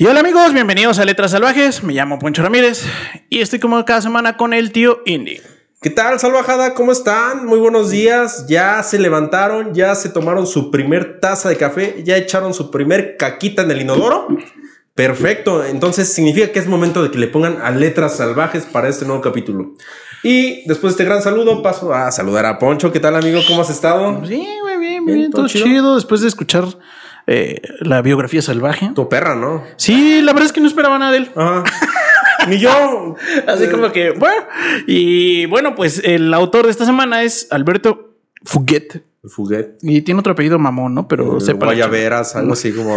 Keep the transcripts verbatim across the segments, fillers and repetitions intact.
Y hola amigos, bienvenidos a Letras Salvajes. Me llamo Poncho Ramírez y estoy como cada semana con el tío Indy. ¿Qué tal, Salvajada? ¿Cómo están? Muy buenos días. Ya se levantaron, ya se tomaron su primer taza de café, ya echaron su primer caquita en el inodoro. Perfecto, entonces significa que es momento de que le pongan a Letras Salvajes para este nuevo capítulo. Y después de este gran saludo, paso a saludar a Poncho. ¿Qué tal, amigo? ¿Cómo has estado? Sí, muy bien, muy bien, todo chido. chido. Después de escuchar eh, la biografía salvaje. Tu perra, ¿no? Sí, la verdad es que no esperaba nada de él. Ajá. Ni yo. Así eh. como que, bueno. Y bueno, pues el autor de esta semana es Alberto Fuguet. Fuguet. Y tiene otro apellido mamón, ¿no? Pero eh, sepa. Guayaberas, algo así como...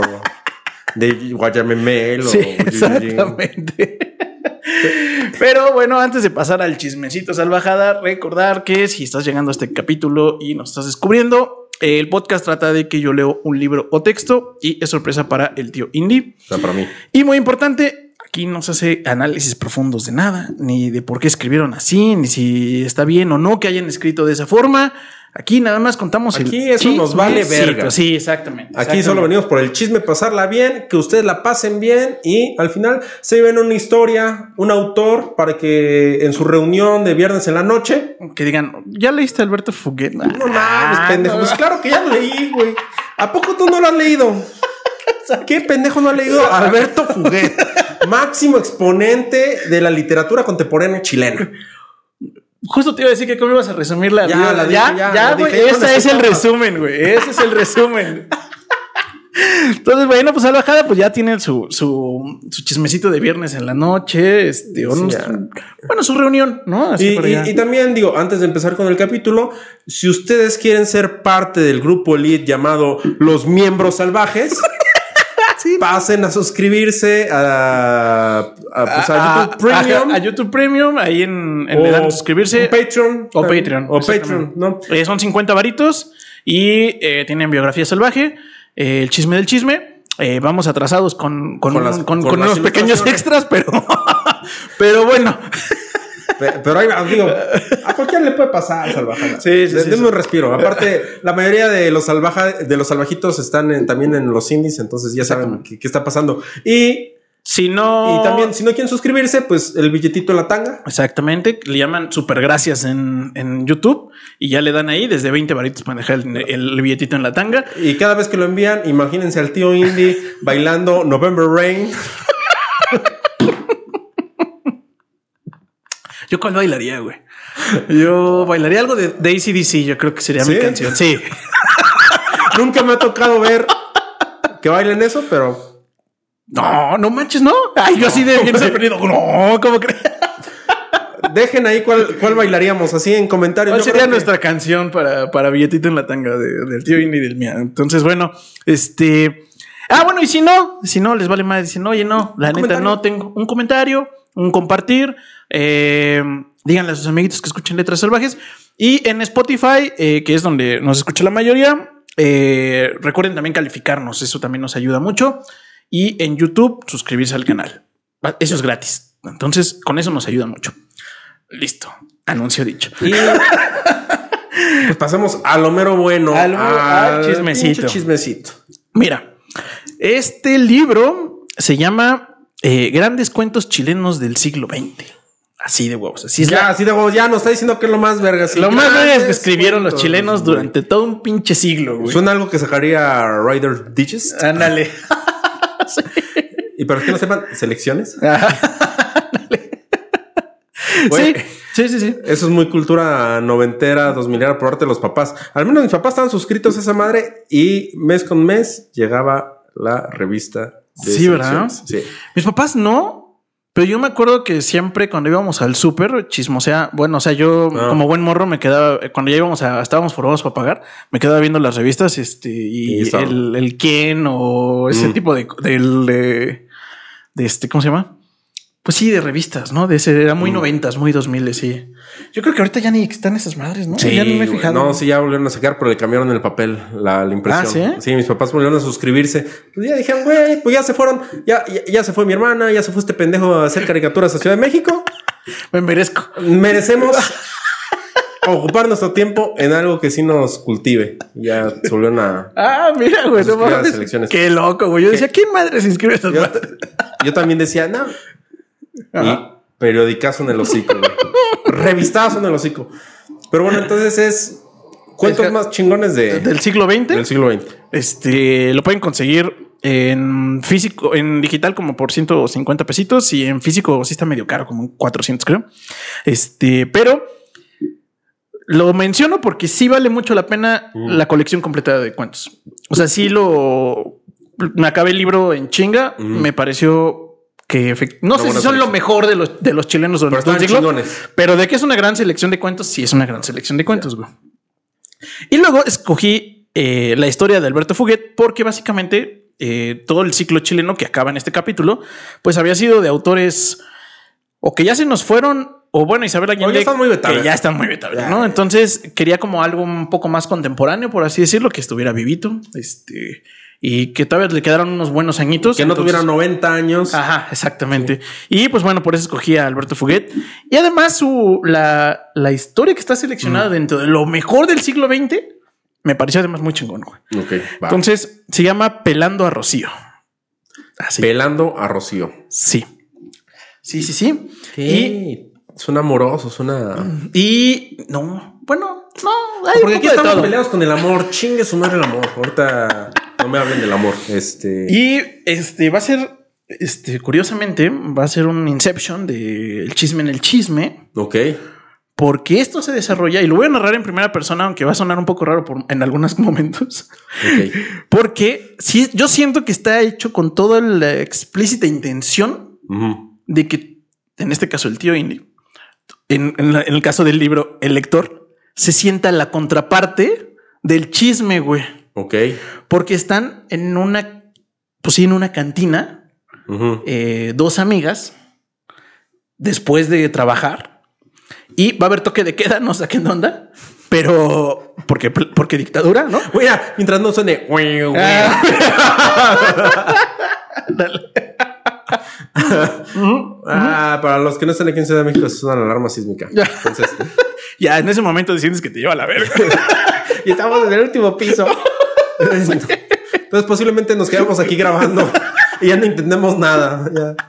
de Guayamemel. Sí, o exactamente. Pero bueno, antes de pasar al chismecito salvajada, recordar que si estás llegando a este capítulo y nos estás descubriendo, el podcast trata de que yo leo un libro o texto y es sorpresa para el tío Indy. O sea, para mí. Y muy importante... aquí no se hace análisis profundos de nada, ni de por qué escribieron así, ni si está bien o no que hayan escrito de esa forma. Aquí nada más contamos el chisme. Aquí eso nos vale verga. Sí, exactamente. Aquí solo venimos por el chisme, pasarla bien, que ustedes la pasen bien y al final se lleven una historia, un autor, para que en su reunión de viernes en la noche... que digan, ¿ya leíste Alberto Fuguet? No, no, ah, pues, pendejo. No. Pues claro que ya lo leí, güey. ¿A poco tú no lo has leído? ¿Qué pendejo no ha leído Alberto Fuguet? Máximo exponente de la literatura contemporánea chilena. Justo te iba a decir que cómo ibas a resumir la... Ya, la ya, ya, ya güey, ese es el resumen, güey. Ese es el resumen. Entonces, bueno, pues Salvajada pues ya tiene su, su, su chismecito de viernes en la noche, este, o sí, nos, bueno, su reunión, ¿no? Así y, por allá. Y, y también digo, antes de empezar con el capítulo, si ustedes quieren ser parte del grupo elite llamado Los Miembros Salvajes... sí, pasen a suscribirse a, a, pues a, a YouTube Premium. A, a YouTube Premium, ahí en, en le dan suscribirse. Patreon. O Patreon. O Patreon, ¿no? Eh, son cincuenta varitos y eh, tienen biografía salvaje, eh, el chisme del chisme. Eh, vamos atrasados con, con, con, las, con, con, con, con unos pequeños extras, pero, pero bueno. Pero ahí va, digo, a cualquiera le puede pasar, salvajada. Sí, sí, sí. Denme un respiro. Aparte, la mayoría de los salvaja, de los salvajitos están en, también en los indies, entonces ya saben qué, qué está pasando. Y si no... y también, si no quieren suscribirse, pues el billetito en la tanga. Exactamente. Le llaman supergracias en, en YouTube y ya le dan ahí desde veinte varitos para dejar el, el billetito en la tanga. Y cada vez que lo envían, imagínense al tío Indy bailando November Rain. ¿Yo cuál bailaría, güey? Yo bailaría algo de, de A C D C. Yo creo que sería ¿sí? mi canción. Sí. Nunca me ha tocado ver que bailen eso, pero... No, no manches, ¿no? Ay, yo no, así de bien sorprendido. No, ¿cómo crees? Dejen ahí cuál, cuál bailaríamos, así en comentarios. ¿Cuál yo sería nuestra que... canción para, para billetito en la tanga de, del tío Indy y del mía? Entonces, bueno, este... ah, bueno, y si no, si no, les vale más. Dicen, oye, no, la neta comentario? no tengo un comentario, un compartir... Eh, díganle a sus amiguitos que escuchen Letras Salvajes. Y en Spotify, eh, que es donde nos escucha la mayoría, eh, recuerden también calificarnos, eso también nos ayuda mucho. Y en YouTube, suscribirse al canal. Eso es gratis. Entonces, con eso nos ayuda mucho. Listo, anuncio dicho. Y pues pasamos a lo mero bueno, al, al chismecito. chismecito Mira, este libro se llama eh, Grandes cuentos chilenos del siglo veinte. Así de huevos, así es. Ya, la... así de huevos, ya nos está diciendo que es lo más verga. Sí, lo más verga es que escribieron los chilenos durante todo un pinche siglo, güey. Suena algo que sacaría Reader's Digest. Ándale. Sí. Y para que no sepan, selecciones. Ándale. Sí, sí, sí, sí. Eso es muy cultura noventera, dos milera, por arte de los papás. Al menos mis papás estaban suscritos a esa madre y mes con mes llegaba la revista de... sí, ¿verdad? Sí. Mis papás no. Pero yo me acuerdo que siempre cuando íbamos al súper, chismosea, bueno, o sea, yo ah. como buen morro me quedaba, cuando ya íbamos a, estábamos formados para pagar, me quedaba viendo las revistas, este, y el, el quién o ese mm. tipo de, del, de, de este, ¿cómo se llama? Pues sí, de revistas, ¿no? De ese, era muy noventas, mm. muy dos miles, sí. Yo creo que ahorita ya ni están esas madres, ¿no? Sí, ya no me he fijado. No, sí, ya volvieron a sacar, pero le cambiaron el papel, la, la impresión. Ah, ¿sí? Sí, mis papás volvieron a suscribirse. Pues ya dijeron, güey, pues ya se fueron, ya, ya, ya se fue mi hermana, ya se fue este pendejo a hacer caricaturas a Ciudad de México. Me merezco. Merecemos ocupar nuestro tiempo en algo que sí nos cultive. Ya se volvieron a... Ah, mira, güey. No mames, selecciones. Qué loco, güey. Yo ¿Qué? decía, ¿qué madre se inscribe a estas yo, madres? Yo también decía, no. Ajá. Y periodicazo en el hocico, güey. Revistazo en el hocico. Pero bueno, entonces es... ¿Cuentos es, más chingones de... del siglo veinte? Del siglo veinte. Este, lo pueden conseguir... En físico, en digital como por ciento cincuenta pesitos y en físico sí está medio caro, como cuatrocientos creo. Este, pero lo menciono porque sí vale mucho la pena mm. la colección completa de cuentos. O sea, sí lo... Me acabé el libro en chinga, mm. me pareció... que efect... no, no sé si son colección. Lo mejor de los, de los chilenos de pero, siglo, pero de que es una gran selección de cuentos, sí es una gran selección de cuentos, güey. Y luego escogí eh, la historia de Alberto Fuguet porque básicamente... Eh, todo el ciclo chileno que acaba en este capítulo, pues había sido de autores o que ya se nos fueron, o bueno, Isabel Allende, ya están muy vetables, que ya están muy vetables, ¿no? Entonces quería como algo un poco más contemporáneo, por así decirlo, que estuviera vivito, este, y que todavía le quedaron unos buenos añitos. Que no entonces... tuviera noventa años. Ajá, exactamente. Sí. Y pues bueno, por eso escogí a Alberto Fuguet. Y además su, la, la historia que está seleccionada mm. dentro de lo mejor del siglo veinte... Me pareció además muy chingón, güey. Okay, entonces se llama Pelando a Rocío. Así. Pelando a Rocío. Sí. Sí, sí, sí. ¿Qué? Y suena amoroso, suena. Y no, bueno, no. Hay porque aquí estamos todo. Peleados con el amor. Chingue su madre el amor. Ahorita no me hablen del amor. Este. Y este va a ser. Este, curiosamente, va a ser un Inception de El Chisme en el Chisme. Ok. Porque esto se desarrolla, y lo voy a narrar en primera persona, aunque va a sonar un poco raro por, en algunos momentos. Okay. Porque sí, yo siento que está hecho con toda la explícita intención uh-huh. de que, en este caso el tío Indio, en, en, la, en el caso del libro El Lector, se sienta la contraparte del chisme, güey. Ok. Porque están en una, pues sí, en una cantina, uh-huh. eh, dos amigas, después de trabajar. Y va a haber toque de queda, no saquen onda, pero porque, porque dictadura, ¿no? Mira, mientras no suene. Ah, para los que no están aquí en Ciudad de México, es una alarma sísmica. Entonces, ya en ese momento decides que te lleva a la verga. Y estamos en el último piso. Entonces, posiblemente nos quedamos aquí grabando y ya no entendemos nada. Ya.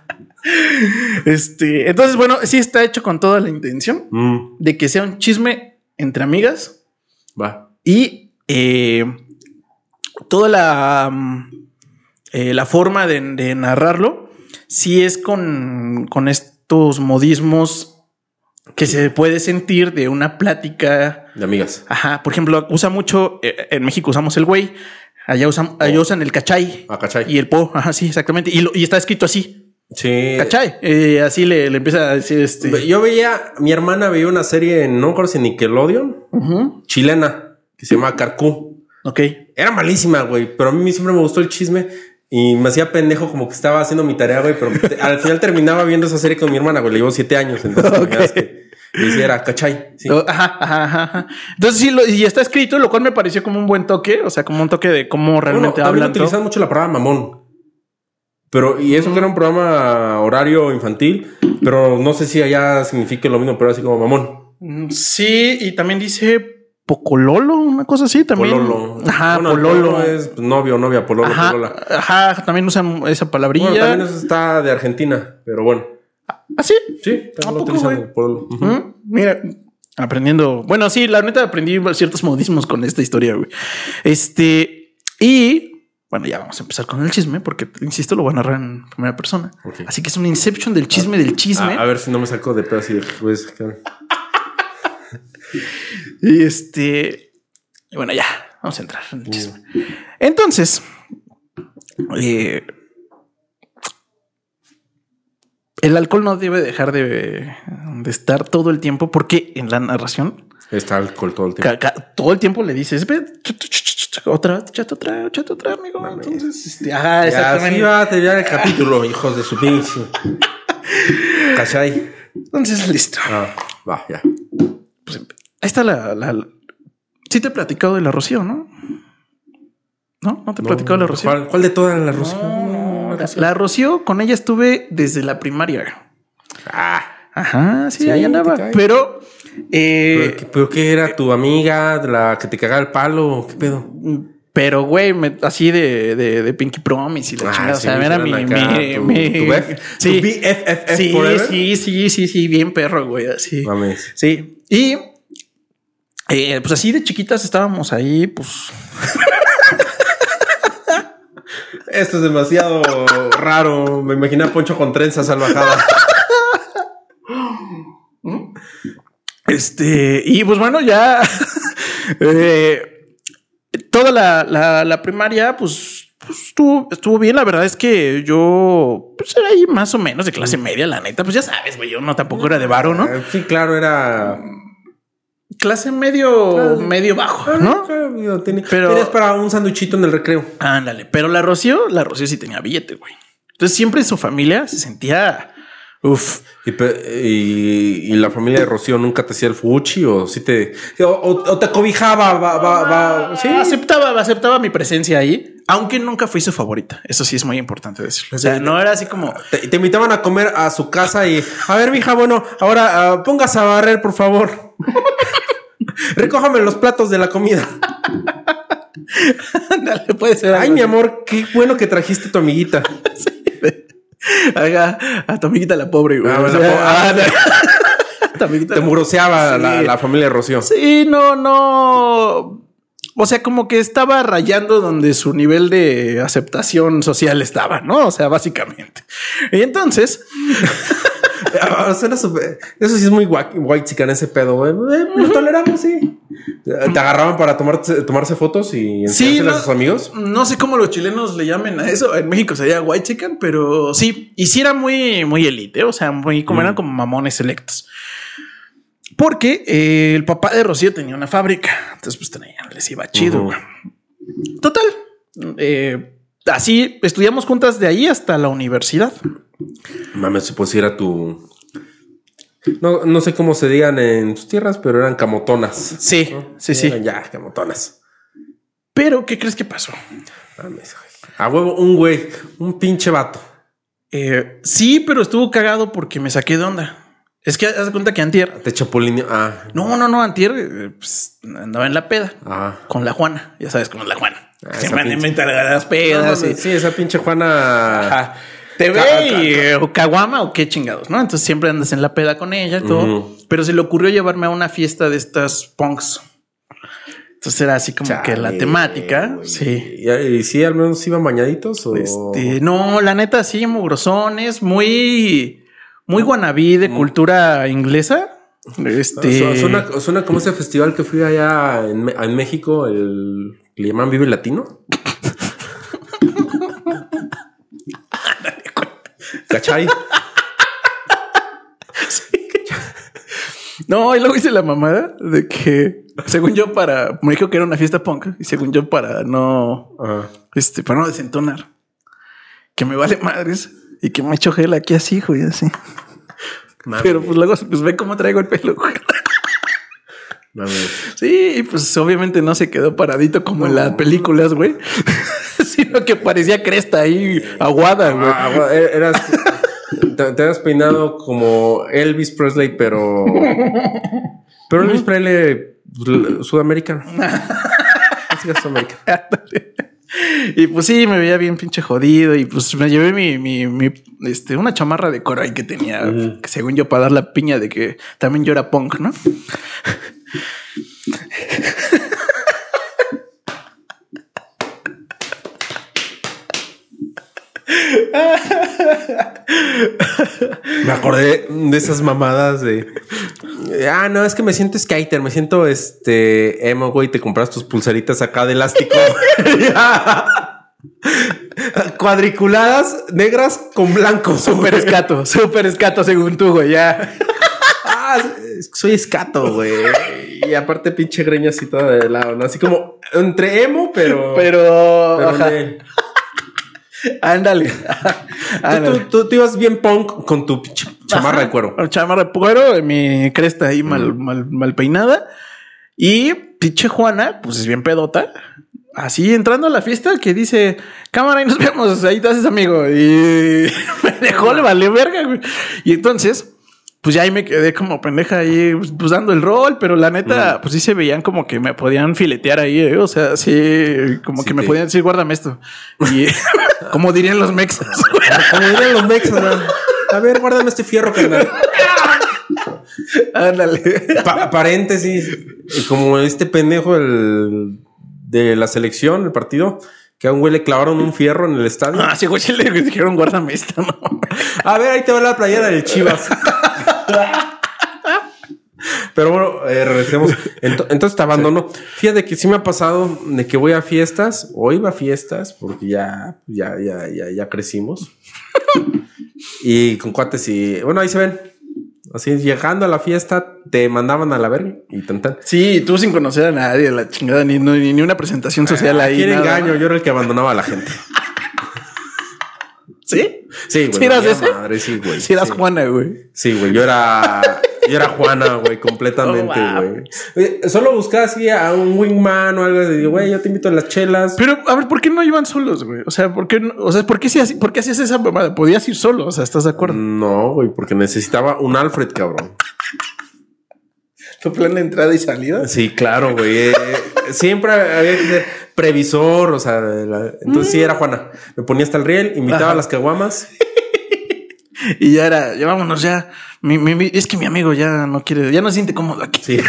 Este, entonces, bueno, sí está hecho con toda la intención mm. de que sea un chisme entre amigas. Va. Y eh, toda la, eh, la forma de, de narrarlo, sí es con, con estos modismos que se puede sentir de una plática de amigas. Ajá. Por ejemplo, usa mucho eh, en México usamos el güey, allá usan, allá usan el cachay, ah, cachay y el po. Ajá, sí, exactamente. Y, lo, y está escrito así. Sí. ¿Cachai? Eh, así le, le empieza a decir este. Yo veía, mi hermana veía una serie en no creo si Nickelodeon uh-huh. chilena que se llamaba Carcú. Ok. Era malísima, güey, pero a mí siempre me gustó el chisme y me hacía pendejo como que estaba haciendo mi tarea, güey, pero te, al final terminaba viendo esa serie con mi hermana, güey, le llevo siete años, entonces okay. me hiciera ¿cachai? Sí. Ajá, ajá, ajá. Entonces sí, lo, y está escrito, lo cual me pareció como un buen toque, o sea, como un toque de cómo realmente bueno, hablan. Utilizan mucho la palabra mamón. Pero, y eso que era un programa horario infantil, pero no sé si allá signifique lo mismo, pero así como mamón. Sí, y también dice Pocololo, una cosa así también. Pololo. Ajá, bueno, Pololo. Pololo es novio, novia, Pololo, ajá, Polola. Ajá, también usan esa palabrilla. Bueno, también eso está de Argentina, pero bueno. ¿Ah, sí? Sí, también lo utilizan Pololo. Uh-huh. ¿Mm? Mira, aprendiendo. Bueno, sí, la neta aprendí ciertos modismos con esta historia, güey. Este, y... Bueno, ya vamos a empezar con el chisme porque, insisto, lo voy a narrar en primera persona. Okay. Así que es un Inception del chisme, ah, del chisme. A, a ver si no me saco de pedo así después. Claro. Y este... Bueno, ya. Vamos a entrar en el chisme. Mm. Entonces... Eh, el alcohol no debe dejar de, de estar todo el tiempo porque en la narración... Está alcohol todo el tiempo. Ca- ca- todo el tiempo le dices... Otra, chato, otra, chato, otra, amigo. Mami. Entonces, este, ajá, exactamente. Ya, sí, va a terminar el capítulo, hijos de su pinche. ¿Cachai? Entonces, listo. Ah, va, ya. Pues, ahí está la, la, la. Sí, te he platicado de la Rocío, ¿no? No, no te he no, platicado de la Rocío. ¿Cuál, cuál de todas la Rocío? No, no, la, la Rocío, con ella estuve desde la primaria. Ah, ajá, sí, sí ahí andaba. Pero. Eh, ¿Pero, ¿Pero qué era? ¿Tu amiga? ¿La que te cagaba el palo? ¿Qué pedo? Pero, güey, me, así de, de, de Pinky Promise y la ah, chingada. Sí, o sea, era mi... mi, tu, mi tu F, sí, tu B F F sí, sí, sí, sí, sí, bien perro, güey, así. Mames. Sí, y... Eh, pues así de chiquitas estábamos ahí, pues... Esto es demasiado raro. Me imaginé a Poncho con trenzas salvajada. Este... Y pues bueno, ya... eh... Toda la, la, la primaria, pues, pues estuvo, estuvo bien. La verdad es que yo, pues, era ahí más o menos de clase media, la neta. Pues ya sabes, güey, yo no tampoco era de varo, ¿no? Sí, claro, era... Clase medio, claro, medio bajo, claro, ¿no? Claro, amigo, tenía, pero... Tenías para un sanduchito en el recreo. Ándale, pero la Rocío, la Rocío sí tenía billete, güey. Entonces siempre su familia se sentía... Uf. ¿Y, y, y la familia de Rocío nunca te hacía el fuchi o si te o, o, o te cobijaba, va, va, va, sí, aceptaba, aceptaba mi presencia ahí, aunque nunca fui su favorita. Eso sí es muy importante decirlo. O sea, no era así como te, te invitaban a comer a su casa y a ver, mija, bueno, ahora uh, póngase a barrer, por favor. Recójame los platos de la comida. Dale, puede ser. Ay, mi así. Amor, qué bueno que trajiste a tu amiguita. Sí. Haga a tu amiguita la pobre, güey. Ah, o sea, po ah, de... Te muroseaba sí. la, la familia de Rocío. Sí, no, no. O sea, como que estaba rayando donde su nivel de aceptación social estaba, ¿no? O sea, básicamente. Y entonces... Eso sí es muy white chican ese pedo, güey. Lo toleramos, sí. Te agarraban para tomarse, tomarse fotos y enseñárselas sí, no, a sus amigos. No sé cómo los chilenos le llamen a eso. En México sería white chican, pero sí. Y sí era muy, muy elite, o sea, muy como mm. eran como mamones selectos. Porque eh, el papá de Rocío tenía una fábrica. Entonces, pues tenía, les iba chido. Uh-huh. Total. Eh, así estudiamos juntas de ahí hasta la universidad. Mames, pues era tu... No, no sé cómo se digan en tus tierras, pero eran camotonas. Sí, ¿no? sí, eran sí. Ya, camotonas. Pero, ¿qué crees que pasó? Mames, a huevo, un güey, un pinche vato. Eh, sí, pero estuvo cagado porque me saqué de onda. Es que haz de cuenta que antier... Te chapulineó. Ah. No, no, no, antier pues, andaba en la peda. Ah. Con la Juana, ya sabes, con la Juana. Ah, se van a inventar las pedas. No, no, no, y... Sí, esa pinche Juana... Ajá. Te ve y, o caguama o qué chingados, ¿no? Entonces siempre andas en la peda con ella y todo. Uh-huh. Pero se le ocurrió llevarme a una fiesta de estas punks. Entonces era así como Chale, que la temática. Wey. Sí. ¿Y, y sí, al menos iban bañaditos? ¿O? Este, no, la neta sí, mugrosones, muy, muy guanabí de cultura inglesa. Este... Suena, suena como ese festival que fui allá en, en México, el que le llaman Vive Latino. ¿Cachai? Sí. No, y luego hice la mamada de que, según yo, para... Me dijo que era una fiesta punk. Y según yo, para no... Uh. Este, para no desentonar. Que me vale madres. Y que me echo gel aquí así, güey, así. Mami. Pero pues luego, pues ve cómo traigo el pelo, güey. Mami. Sí, y pues obviamente no se quedó paradito como no. en las películas, güey. Sino que parecía cresta ahí, aguada, güey. Ah, eras, te, te has peinado como Elvis Presley, pero... Pero Elvis Presley sudamericano. Así es, sudamericano. Y pues sí, me veía bien pinche jodido. Y pues me llevé mi, mi, mi este, una chamarra de Cora que tenía, uh. que según yo, para dar la piña de que también yo era punk, ¿no? Me acordé de esas mamadas de ah, no, es que me siento skater, me siento este emo, güey, te compras tus pulseritas acá de elástico cuadriculadas, negras con blanco. Súper escato, súper escato según tú, güey, ya. Ah, soy escato, güey. Y aparte pinche greña así todo de lado, ¿no? Así como entre emo, pero... Pero... pero ajá. Ándale. Tú, tú, tú, tú ibas bien punk con tu chamarra Ajá, de cuero. Chamarra de cuero, mi cresta ahí mm. mal, mal, mal peinada. Y pinche Juana, pues es bien pedota. Así entrando a la fiesta que dice, cámara y nos vemos, ahí te haces amigo. Y me dejó, le vale verga, güey. Y entonces, pues ya ahí me quedé como pendeja ahí, pues dando el rol, pero la neta, pues sí se veían como que me podían filetear ahí, ¿eh? O sea, sí, como sí, que me te... podían decir, guárdame esto. Y como dirían los mexas. Como dirían los mexas, man. A ver, guárdame este fierro, carnal. Ándale. Pa- paréntesis. Como este pendejo el de la selección, el partido, que a un güey le clavaron un fierro en el estadio. Ah, sí, güey, le dijeron, guárdame esta, no. A ver, ahí te va la playera del Chivas. Pero bueno, eh, regresemos. Ent- Entonces te abandono. Sí. Fíjate que sí me ha pasado de que voy a fiestas, o iba a fiestas, porque ya, ya, ya, ya, ya crecimos. Y con cuates y... Bueno, ahí se ven. Así, llegando a la fiesta, te mandaban a la verga y tan, tan. Sí, tú sin conocer a nadie, la chingada, ni, ni, ni una presentación social ah, ahí. Quiere engaño, yo era el que abandonaba a la gente. ¿Sí? Sí, güey. ¿Sí eras ese? Madre, sí, güey. ¿Sí eras sí, Juana, güey? Sí, güey, yo era... Yo era Juana, güey, completamente, güey. Oh, wow. Solo buscaba así a un wingman o algo así, güey, yo te invito a las chelas. Pero, a ver, ¿por qué no iban solos, güey? O sea, ¿por qué, no, o sea, ¿por qué, si así, ¿por qué hacías esa mamada? ¿Podías ir solo? O sea, ¿estás de acuerdo? No, güey, porque necesitaba un Alfred, cabrón. ¿Tu plan de entrada y salida? Sí, claro, güey. Siempre había que ser previsor, o sea, la... entonces mm. sí era Juana. Me ponía hasta el riel, invitaba Ajá. a las caguamas. Y ya era, ya vámonos, ya. Mi, mi, es que mi amigo ya no quiere, ya no se siente cómodo aquí. Sí.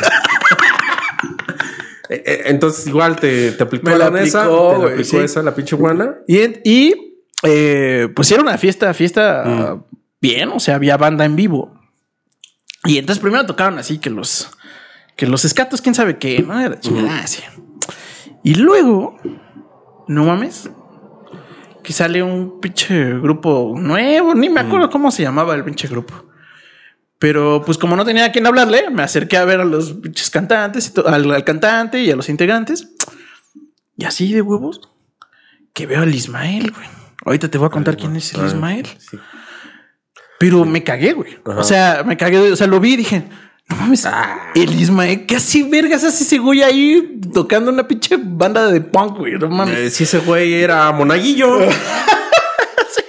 Entonces, igual te, te aplicó la mesa, te la aplicó sí. esa, la pinche Juana. Y, y eh, pues era una fiesta, fiesta mm. bien, o sea, había banda en vivo. Y entonces primero tocaron así que los, que los escatos, quién sabe qué, ¿no? Era chingada, mm. así. Y luego, no mames, que sale un pinche grupo nuevo, ni me acuerdo mm. cómo se llamaba el pinche grupo. Pero pues como no tenía a quién hablarle, me acerqué a ver a los pinches cantantes, y to- al, al cantante y a los integrantes. Y así de huevos, que veo al Ismael, güey. Ahorita te voy a contar quién es el Ismael. Sí. Pero me cagué, güey. Ajá. O sea, me cagué, o sea, lo vi y dije... No mames, ah. el Ismael, ¿qué así vergas hace ese güey ahí tocando una pinche banda de punk, güey? No mames. Eh, si ese güey era monaguillo. sí.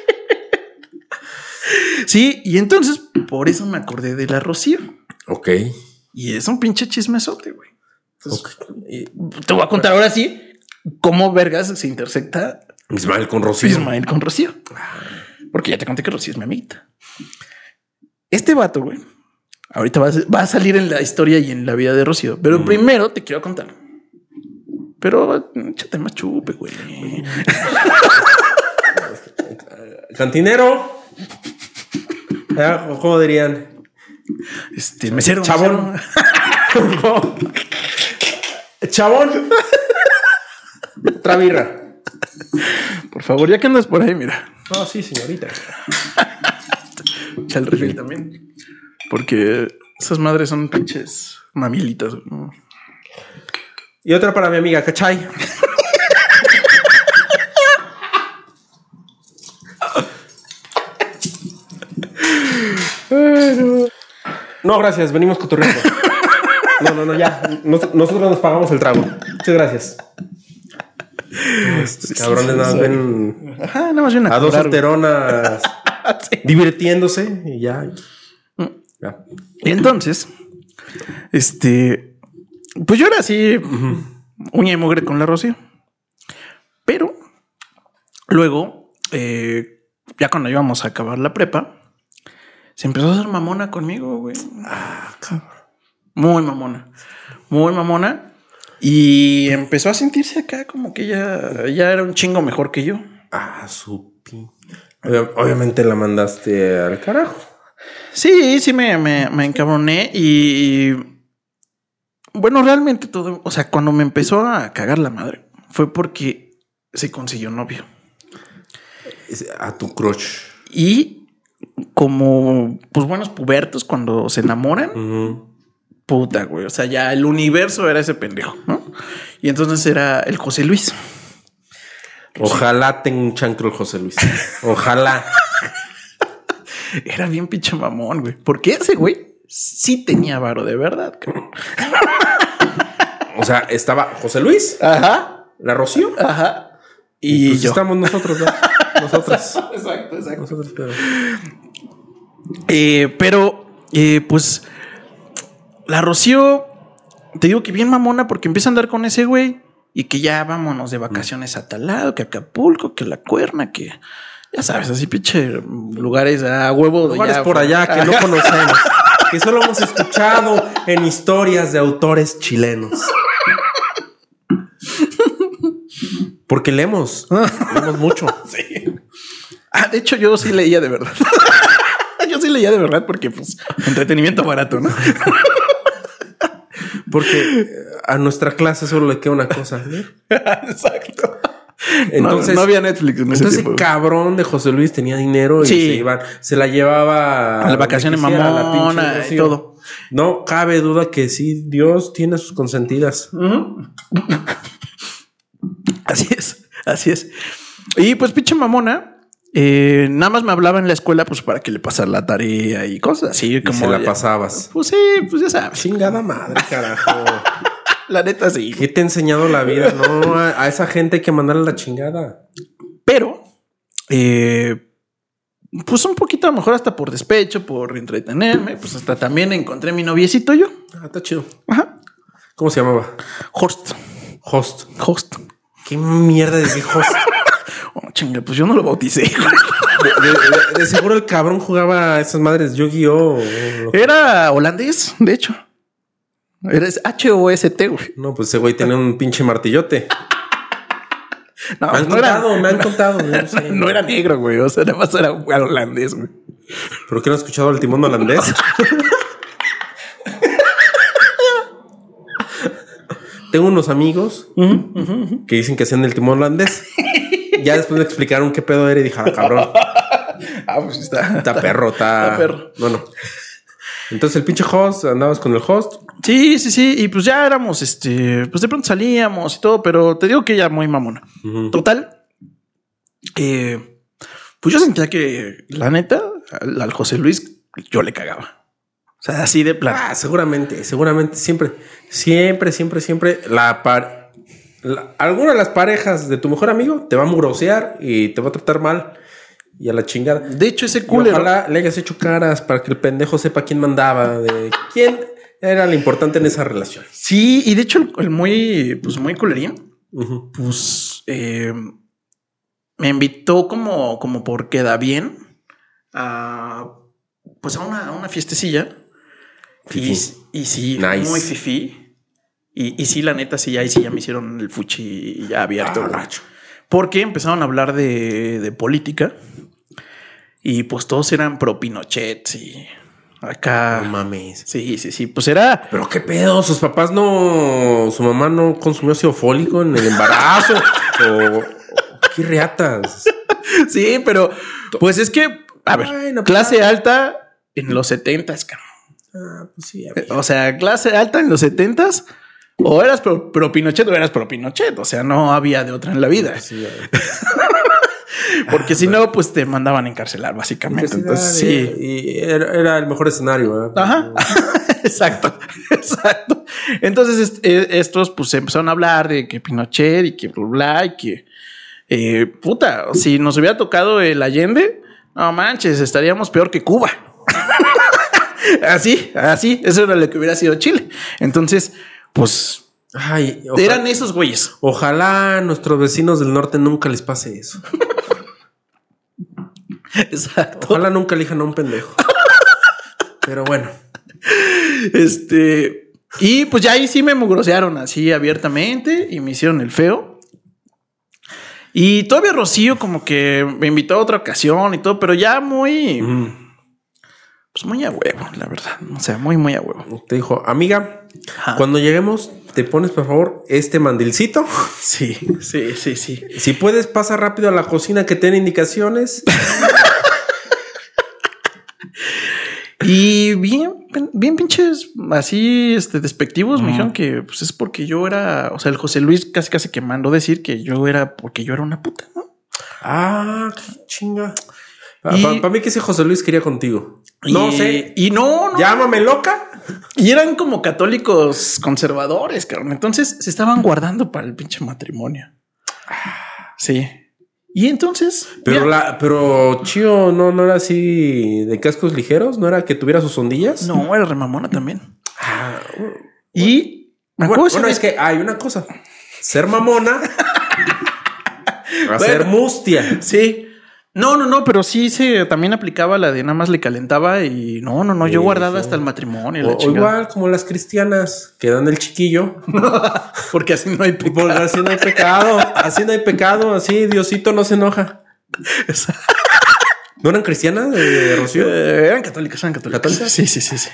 sí, y entonces por eso me acordé de la Rocío. Ok. Y es un pinche chismesote, güey. Entonces, okay. Te voy a contar ahora sí cómo vergas se intersecta Ismael con Rocío. Ismael con Rocío. Porque ya te conté que Rocío es mi amiguita. Este vato, güey. Ahorita va a, va a salir en la historia y en la vida de Rocío. Pero mm. primero te quiero contar. Pero échate más chupe, güey. Cantinero. ¿Cómo dirían? Este, mesero. Chabón. Mesero. Chabón. Otra birra. Por favor, ya que andas por ahí, mira. Ah, oh, sí, señorita. Echa el refil también. Porque esas madres son pinches mamilitas. ¿No? Y otra para mi amiga, ¿cachai? No, gracias, venimos cotorreando. No, no, no, ya. Nos, nosotros nos pagamos el trago. Muchas gracias. Estos cabrones nada más ven. Ajá, nada más ven a dos solteronas sí. divirtiéndose y ya. Y entonces, este, pues yo era así, uh-huh. uña y mugre con la Rocío. Pero luego, eh, ya cuando íbamos a acabar la prepa, se empezó a hacer mamona conmigo, güey. Ah, cabrón. Muy mamona, muy mamona. Y empezó a sentirse acá como que ya, ya era un chingo mejor que yo. Ah, su pin. Obviamente la mandaste al carajo. Sí, sí me, me, me encabroné y bueno, realmente todo, o sea, cuando me empezó a cagar la madre fue porque se consiguió novio. A tu crush. Y como pues buenos pubertos cuando se enamoran, uh-huh. puta, güey, o sea, ya el universo era ese pendejo, ¿no? Y entonces era el José Luis. Ojalá tenga un chancro el José Luis. Ojalá. Era bien pinche mamón, güey. Porque ese güey sí tenía varo de verdad, cabrón. O sea, estaba José Luis. Ajá. La Rocío. Ajá. Y, y pues yo. Estamos nosotros, ¿no? Nosotros. Exacto, exacto. Nosotros, pero... Eh, pero eh, pues la Rocío, te digo que bien mamona, porque empieza a andar con ese güey y que ya vámonos de vacaciones a tal lado, que Acapulco, que La Cuerna, que ya sabes, así pinche lugares a huevo. Lugares ya, por allá que no conocemos, que solo hemos escuchado en historias de autores chilenos. Porque leemos, leemos mucho. Sí. Ah, de hecho yo sí leía de verdad. Yo sí leía de verdad porque pues entretenimiento barato, ¿no? Porque a nuestra clase solo le queda una cosa. ¿Eh? Exacto. Entonces no, no había Netflix en ese entonces, cabrón de José Luis tenía dinero y sí. se, iban, se la llevaba a la vacación de mamona y todo. No cabe duda que sí, Dios tiene sus consentidas. Uh-huh. Así es, así es. Y pues pinche mamona. Eh, nada más me hablaba en la escuela pues para que le pasara la tarea y cosas así. Como se la ya, pasabas. Pues sí, pues ya sabes. Chingada madre, carajo. La neta sí. ¿Qué te ha enseñado la vida? No, a, a esa gente hay que mandarle la chingada. Pero, eh, pues un poquito a lo mejor hasta por despecho, por entretenerme, pues hasta también encontré mi noviecito yo. Ah, está chido. Ajá. ¿Cómo se llamaba? Horst. Horst. Horst. ¿Qué mierda decir Horst? Oh, chinga, pues yo no lo bauticé. De, de, de seguro el cabrón jugaba a esas madres Yu-Gi-Oh. Era holandés, de hecho. Era H O S T, güey. No, pues ese güey tenía un pinche martillote. No, me han no contado, era, me han no, contado. No, sé. No era negro, güey. O sea, nada más era holandés, güey. ¿Pero qué no has escuchado el timón holandés? Tengo unos amigos uh-huh, uh-huh, uh-huh. que dicen que hacían el timón holandés. Ya después me explicaron qué pedo era y dije, ah, cabrón. Ah, pues está. Está perro, está. Está perro. Bueno. Entonces el pinche host, andabas con el host. Sí, sí, sí. Y pues ya éramos, este, pues de pronto salíamos y todo, pero te digo que ya muy mamona. Uh-huh. Total. Eh, pues yo sentía que, la neta, al, al José Luis, yo le cagaba. O sea, así de plan. Ah, seguramente, seguramente, siempre, siempre, siempre, siempre la par. La, alguna de las parejas de tu mejor amigo te va a murosear y te va a tratar mal y a la chingada. De hecho, ese culero. Ojalá le hayas hecho caras para que el pendejo sepa quién mandaba, de quién era lo importante en esa relación. Sí, y de hecho, el, el muy, pues muy culerín, uh-huh. pues eh, me invitó como, como por queda bien a, pues a una, a una fiestecilla. Y, y sí, nice. Muy fifí. Y, y sí, la neta, sí, ahí sí ya me hicieron el fuchi ya abierto. Ah, gacho. Porque empezaron a hablar de, de política y pues todos eran pro Pinochet y acá. No mames. Sí, sí, sí. Pues era. Pero qué pedo, sus papás no. Su mamá no consumió ácido fólico en el embarazo. o, o qué reatas. Sí, pero pues es que, a ver, ay, no, clase para... alta en los setentas, cabrón. Ah, pues sí. O sea, clase alta en los setentas. O eras pro, pro Pinochet o eras pro Pinochet. O sea, no había de otra en la vida. Sí, porque ah, si no, pues te mandaban a encarcelar, básicamente. Entonces, sí. Y era, era el mejor escenario. ¿Eh? Ajá. Exacto. Exacto. Entonces, est- estos pues empezaron a hablar de que Pinochet y que bla, bla, y que eh, puta, si nos hubiera tocado el Allende, no manches, estaríamos peor que Cuba. Así, así. Eso era lo que hubiera sido Chile. Entonces, pues ay, ojalá, eran esos güeyes. Ojalá a nuestros vecinos del norte nunca les pase eso. Exacto. Ojalá nunca elijan a un pendejo. Pero bueno. Este. Y pues ya ahí sí me mugrosearon así abiertamente y me hicieron el feo. Y todavía Rocío como que me invitó a otra ocasión y todo, pero ya muy... Mm. Pues muy a huevo, la verdad. O sea, muy, muy a huevo. Te dijo, amiga, ajá, cuando lleguemos, te pones, por favor, este mandilcito. Sí, sí, sí, sí. Si puedes, pasa rápido a la cocina que tiene indicaciones. Y bien, bien pinches así este, despectivos. Mm. Me dijeron que pues es porque yo era... O sea, el José Luis casi casi que mandó decir que yo era... Porque yo era una puta, ¿no? Ah, qué chinga. Ah, para pa mí que ese José Luis quería contigo. No y, sé. Y no, no. Llámame loca. Y eran como católicos conservadores, cabrón. Entonces se estaban guardando para el pinche matrimonio. Sí. Y entonces... Pero mira, la, pero Chío no, no era así de cascos ligeros, no era que tuviera sus ondillas. No, era remamona también. Ah, bueno, y... Bueno, bueno, bueno es que hay una cosa. Ser mamona... Hacer bueno, mustia. Sí. No, no, no, pero sí se también aplicaba la de nada más le calentaba y no, no, no, yo sí, guardaba sí. hasta el matrimonio. O, la o igual como las cristianas que dan el chiquillo. Porque así no hay pecado. Porque así no hay pecado, así no hay pecado, así Diosito no se enoja. ¿No eran cristianas de Rocío? Eh, eran católicas, eran católicas. ¿Católicas? Sí, sí, sí, sí.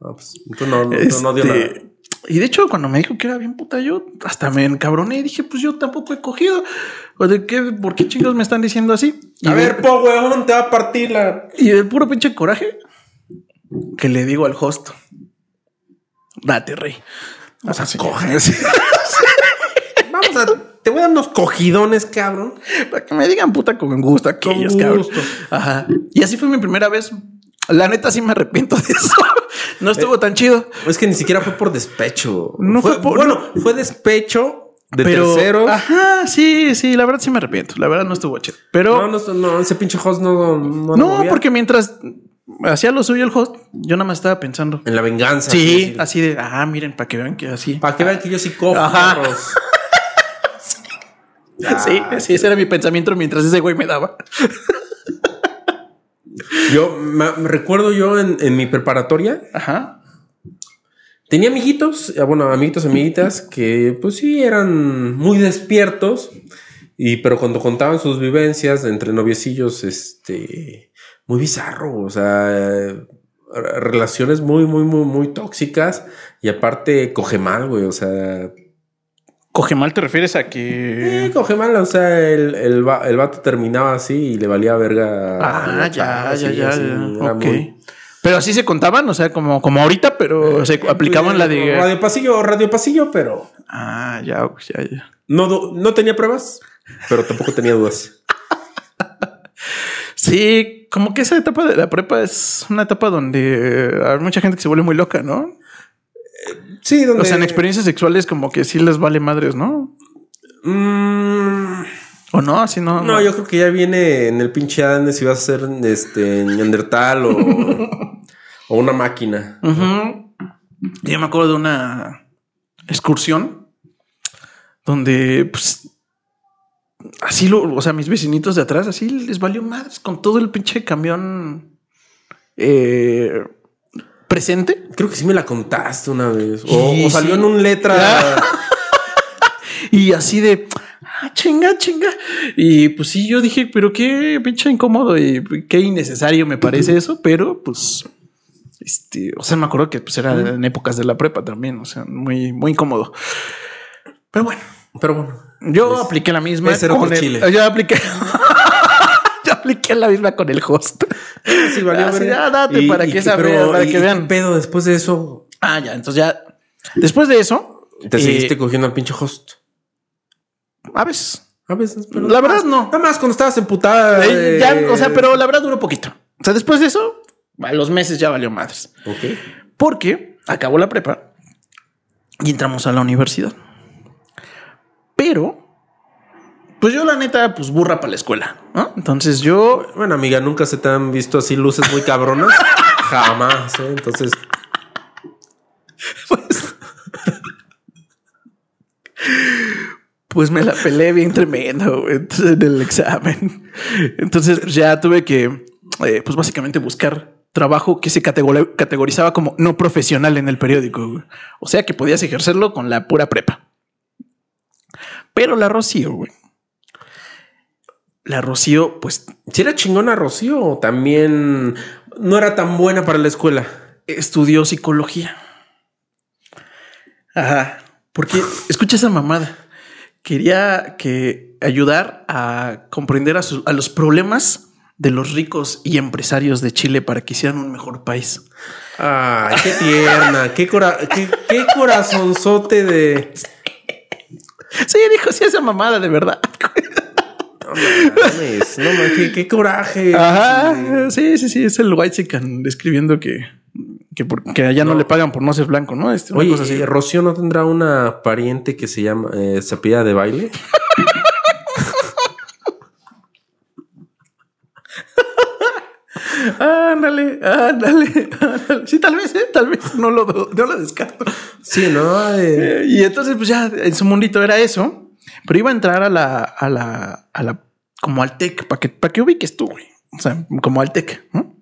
No, pues, tú no, no, este... no dio nada. Y de hecho, cuando me dijo que era bien puta, yo hasta me encabroné y dije, pues yo tampoco he cogido. ¿O de qué? ¿Por qué chingos me están diciendo así? Y a ver, de... po, weón, te va a partir la... Y el puro pinche coraje que le digo al host. Date, rey. Vamos o sea, a coger. Vamos a... Te voy a dar unos cogidones, cabrón. Para que me digan puta con gusto aquellos, con gusto. Cabrón. Ajá. Y así fue mi primera vez. La neta sí me arrepiento de eso. No estuvo eh, tan chido. Es que ni siquiera fue por despecho. No fue, fue por... Bueno, fue despecho de pero, terceros. Ajá, sí, sí. La verdad sí me arrepiento. La verdad no estuvo chido. Pero... No, no, no ese pinche host no... No, no porque mientras hacía lo suyo el host, yo nada más estaba pensando. En la venganza. Sí, así de... Ah, miren, para que vean que así... Para que vean que yo sí cojo. Ajá. Sí, ah, sí, sí, ese era mi pensamiento mientras ese güey me daba. Yo me recuerdo yo en, en mi preparatoria. Ajá. Tenía amiguitos, bueno, amiguitos, amiguitas que pues sí eran muy despiertos y pero cuando contaban sus vivencias entre noviecillos, este, muy bizarro, o sea, relaciones muy, muy, muy, muy tóxicas y aparte coge mal, güey, o sea. ¿Coge mal te refieres a que...? Eh, coge mal, o sea, el, el, va, el vato terminaba así y le valía verga... Ah, ya, así, ya, ya, así, ya, ok. Muy... Pero así se contaban, o sea, como, como ahorita, pero eh, se aplicaban eh, la de... Radio pasillo, radio pasillo, pero... Ah, ya, ya, ya. No, no tenía pruebas, pero tampoco tenía dudas. Sí, como que esa etapa de la prepa es una etapa donde hay mucha gente que se vuelve muy loca, ¿no? Sí, donde... O sea, en experiencias sexuales como que sí les vale madres, ¿no? Mm... ¿O no? Si no, no, no, yo creo que ya viene en el pinche Allende si vas a ser este, Neandertal o, o una máquina. Uh-huh. Yo me acuerdo de una excursión donde, pues, así lo... O sea, mis vecinitos de atrás así les valió madres con todo el pinche camión... Eh... presente. Creo que sí me la contaste una vez. O, sí, o salió sí. en un letra. Y así de... Ah, chinga, chinga. Y pues sí, yo dije, pero qué pinche incómodo y qué innecesario me parece eso. Pero pues... este, o sea, me acuerdo que pues era en épocas de la prepa también. O sea, muy, muy incómodo. Pero bueno. Pero bueno. Yo es, apliqué la misma. Es cero con con el, Chile. Yo apliqué... Yo apliqué la misma con el host. Sí, valió, así, ah, date y, para y, que saber, pero, para y, que vean. Pero después de eso. Ah, ya, entonces ya. Después de eso. Te eh, seguiste cogiendo al pinche host. A veces. A veces, pero la verdad, no. Nada más cuando estabas emputada. Eh, ya, o sea, pero la verdad duró poquito. O sea, después de eso, a los meses ya valió madres. Ok. Porque acabó la prepa y entramos a la universidad. Pero. Pues yo la neta, pues burra para la escuela, ¿no? Entonces yo... Bueno, amiga, nunca se te han visto así luces muy cabronas. Jamás, ¿eh? Entonces... Pues... pues me la peleé bien tremendo en el examen. Entonces ya tuve que, eh, pues básicamente buscar trabajo que se categorizaba como no profesional en el periódico. O sea que podías ejercerlo con la pura prepa. Pero la Rocío, güey. La Rocío, pues... Si era chingona Rocío, también no era tan buena para la escuela. Estudió psicología. Ajá. Porque, escucha esa mamada. Quería que ayudar a comprender a, su, a los problemas de los ricos y empresarios de Chile para que hicieran un mejor país. Ay, qué tierna. qué, cora, qué, qué corazonzote de... Sí, dijo, sí, esa mamada de verdad. No, no, no, qué, qué coraje. Ajá, sí, sí, sí, es el whitezican describiendo que, que, por, que allá no. no le pagan por no ser blanco, ¿no? Este, Oye, cosa así. Eh, ¿Rocío no tendrá una pariente que se llama eh, Sapida de Baile? Ándale, ándale, ándale. Sí, tal vez, ¿eh? Tal vez, no lo, no lo descarto. Sí, ¿no? Eh. Y entonces, pues ya en su mundito era eso, pero iba a entrar a la, a la, a la, como al TEC, para que, para que ubiques tú, güey. O sea, como al TEC, ¿no?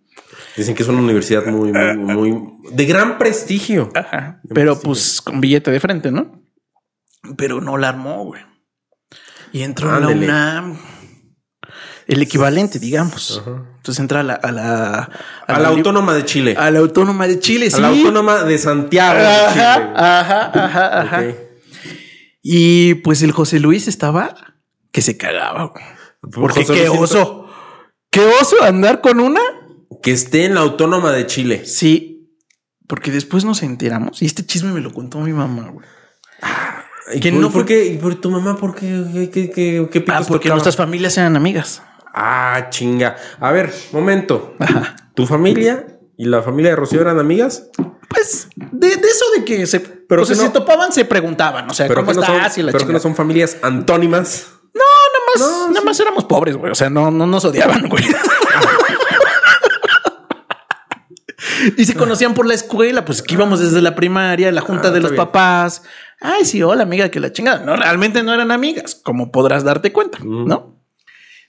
Dicen que es una universidad muy, muy, muy de gran prestigio. Ajá. Pero prestigio. Pues con billete de frente, ¿no? Pero no la armó, güey. Y entró a la UNAM. El equivalente, digamos. Ajá. Entonces entra a la... A la, a a la Autónoma de Chile. A la Autónoma de Chile, sí. A la Autónoma de Santiago ajá, de Chile. Ajá, ajá, ajá. Okay. Y pues el José Luis estaba que se cagaba. Porque José qué Luis oso. Está... Qué oso andar con una... Que esté en la Autónoma de Chile. Sí, porque después nos enteramos. Y este chisme me lo contó mi mamá, güey. Ah, ¿y que por, no? ¿Por qué? ¿Y por tu mamá? ¿Por qué? qué, qué, qué ah, porque tocaba? Nuestras familias eran amigas. Ah, chinga. A ver, momento. Ajá. ¿Tu familia y la familia de Rocío eran amigas? Pues, de, de eso de que se... Pero o sea, que no, se topaban, se preguntaban. O sea, pero ¿cómo está? No son, pero que no son familias antónimas. No, nada más, no, nada sí. más éramos pobres, güey. O sea, no, no nos odiaban, güey. Y se conocían por la escuela, pues que íbamos desde la primaria, la junta ah, de los bien. papás. Ay, sí, hola, amiga, que la chingada. No, realmente no eran amigas, como podrás darte cuenta, mm. ¿no?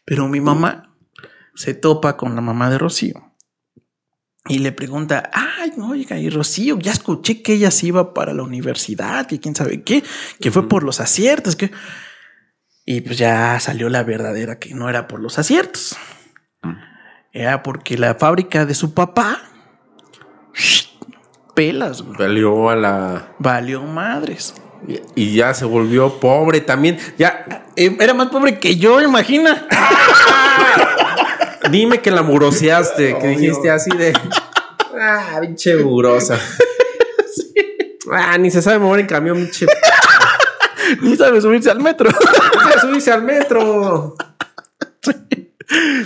Pero mi mamá mm. se topa con la mamá de Rocío y le pregunta, ay, no, oiga, y Rocío, ya escuché que ella se iba para la universidad, que quién sabe qué, que fue mm. por los aciertos, que... Y pues ya salió la verdadera, que no era por los aciertos. Mm. Era porque la fábrica de su papá pelas, güey. Valió a la... Valió madres. Y ya se volvió pobre también. Ya eh, era más pobre que yo, imagina. Dime que la muroseaste, que dijiste así de... Ah, pinche murosa. Sí. Ah, ni se sabe mover en camión, pinche. Ni sabe subirse al metro. Ni sabe subirse al metro. Sí.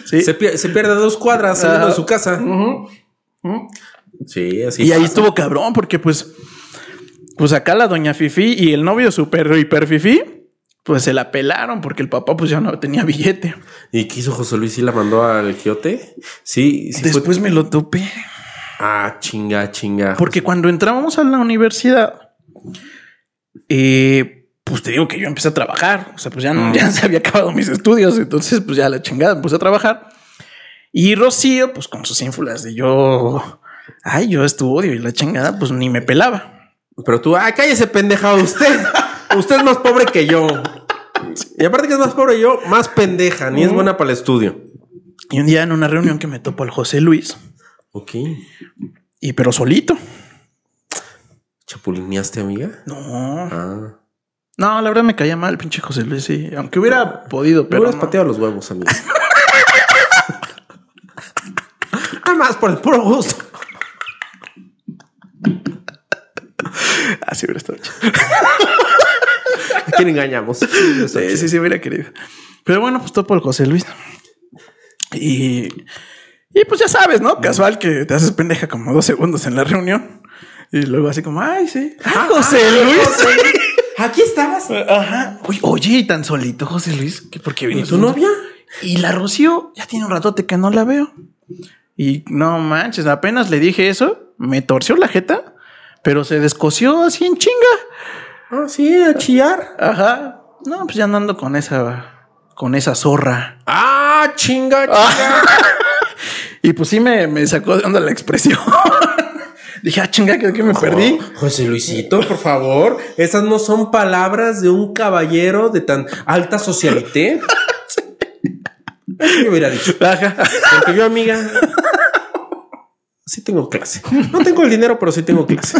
Sí. Se, pier- se pierde dos cuadras saliendo uh, de su casa. Uh-huh. Uh-huh. Sí, así y pasa. Ahí estuvo cabrón, porque pues, pues acá la doña Fifi y el novio super hiper Fifi, pues se la pelaron porque el papá pues ya no tenía billete. ¿Y qué hizo José Luis? ¿Y la mandó al Quiote? Sí, sí. Después fue... me lo topé. Ah, chinga, chinga. Porque José. Cuando entrábamos a la universidad, eh, pues te digo que yo empecé a trabajar. O sea, pues ya, no, mm. ya se había acabado mis estudios. Entonces, pues ya la chingada, empecé a trabajar. Y Rocío, pues con sus ínfulas de yo... Ay, yo estudio y la chingada, pues ni me pelaba. Pero tú, ay, cállese, pendeja, usted. Usted es más pobre que yo. Y aparte que es más pobre yo, más pendeja, ni mm. es buena para el estudio. Y un día en una reunión que me topo al José Luis. Ok. Y pero solito. ¿Chapulineaste, amiga? No. Ah. No, la verdad me caía mal el pinche José Luis, sí. Aunque hubiera no, podido, pero. Hubieras no. pateado los huevos, amiga. Nada más por el puro gusto. Así hubiera estado. ¿A quién engañamos? Sí, sí, sí, hubiera querido. Pero bueno, pues todo por José Luis. Y, y pues ya sabes, ¿no? Casual que te haces pendeja como dos segundos en la reunión. Y luego así como, ay, sí. Ah, José ah, Luis. José. Aquí estabas. Ajá. Uy, oye, y tan solito, José Luis. ¿Qué, ¿Por qué vino? ¿Y tu novia? Y la Rocío ya tiene un ratote que no la veo. Y no manches, apenas le dije eso, me torció la jeta. Pero se descoció así en chinga. Ah, sí, a chillar. Ajá. No, pues ya andando con esa, con esa zorra. Ah, chinga, chinga. Ah. Y pues sí me, me sacó de onda la expresión. Dije, ah, chinga, creo que me oh, perdí. José Luisito, por favor. Esas no son palabras de un caballero de tan alta socialité. Sí. Me hubiera dicho. Ajá. Porque yo, amiga... Sí tengo clase. No tengo el dinero, pero sí tengo clase.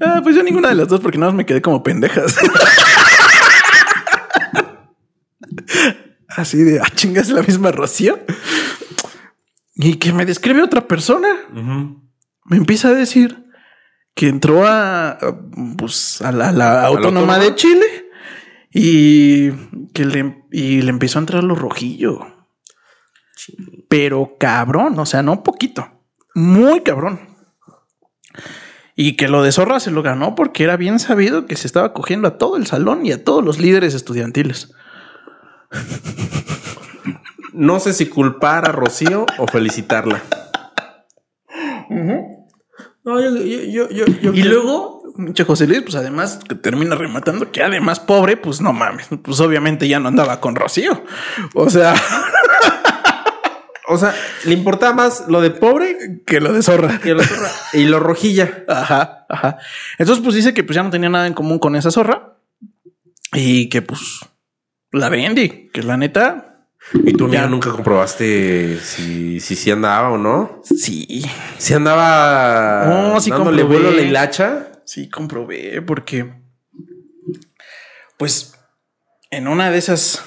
Ah, pues yo ninguna de las dos, porque nada más me quedé como pendejas. Así de, ah, chingas, la misma Rocío. Y que me describe otra persona. Uh-huh. Me empieza a decir que entró a, a, pues, a la, la ¿A Autónoma la de Chile. Y que le, y le empezó a entrar lo rojillo. Pero cabrón, o sea, no poquito, muy cabrón. Y que lo de zorra se lo ganó porque era bien sabido que se estaba cogiendo a todo el salón y a todos los líderes estudiantiles. No sé si culpar a Rocío o felicitarla. Uh-huh. No, yo, yo, yo, yo, yo y creo... luego, José Luis, pues además que termina rematando que además pobre, pues no mames, pues obviamente ya no andaba con Rocío. O sea, o sea, le importaba más lo de pobre que lo de zorra. Que lo de zorra. Y lo rojilla. Ajá, ajá. Entonces, pues dice que pues ya no tenía nada en común con esa zorra y que pues la vende, que la neta. Y tú ya nunca comprobaste si, si, si andaba o no. Sí. Si andaba no, sí dándole vuelo a la hilacha. Sí, comprobé, porque pues en una de esas,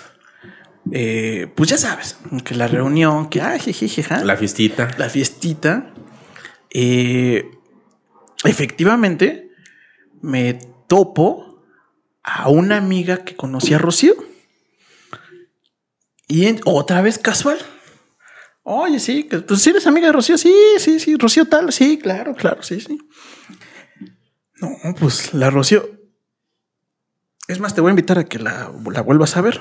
eh, pues ya sabes, que la reunión, que ah, jejejeja, la fiestita. La fiestita. Eh, efectivamente, me topo a una amiga que conocía a Rocío. Y en, otra vez casual. Oye, sí, pues sí eres amiga de Rocío. Sí, sí, sí, Rocío tal. Sí, claro, claro, sí, sí. No, pues la Rocío. Es más, te voy a invitar a que la, la vuelvas a ver.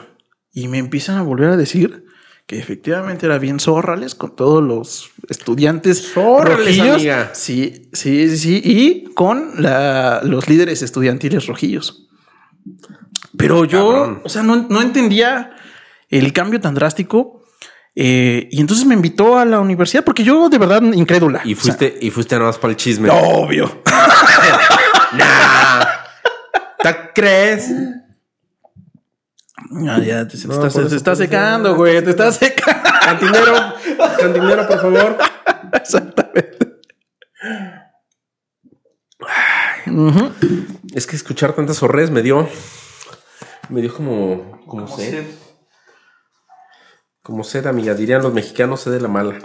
Y me empiezan a volver a decir que efectivamente era bien zorrales con todos los estudiantes. Zorrales, amiga. Sí, sí, sí. Y con la, los líderes estudiantiles rojillos. Pero yo, cabrón, o sea, no, no entendía el cambio tan drástico. Eh, y entonces me invitó a la universidad porque yo de verdad incrédula. Y fuiste, o sea, y fuiste nada más para el chisme. Obvio. Nah. ¿Te crees? Ah, ya te, no, estás, se, se está secando, güey. Te está secando. Cantinero. Cantinero, por favor. Exactamente. Uh-huh. Es que escuchar tantas horrores me dio. Me dio como. Como sed. Ser. Como sed, amiga, dirían los mexicanos, sed de la mala.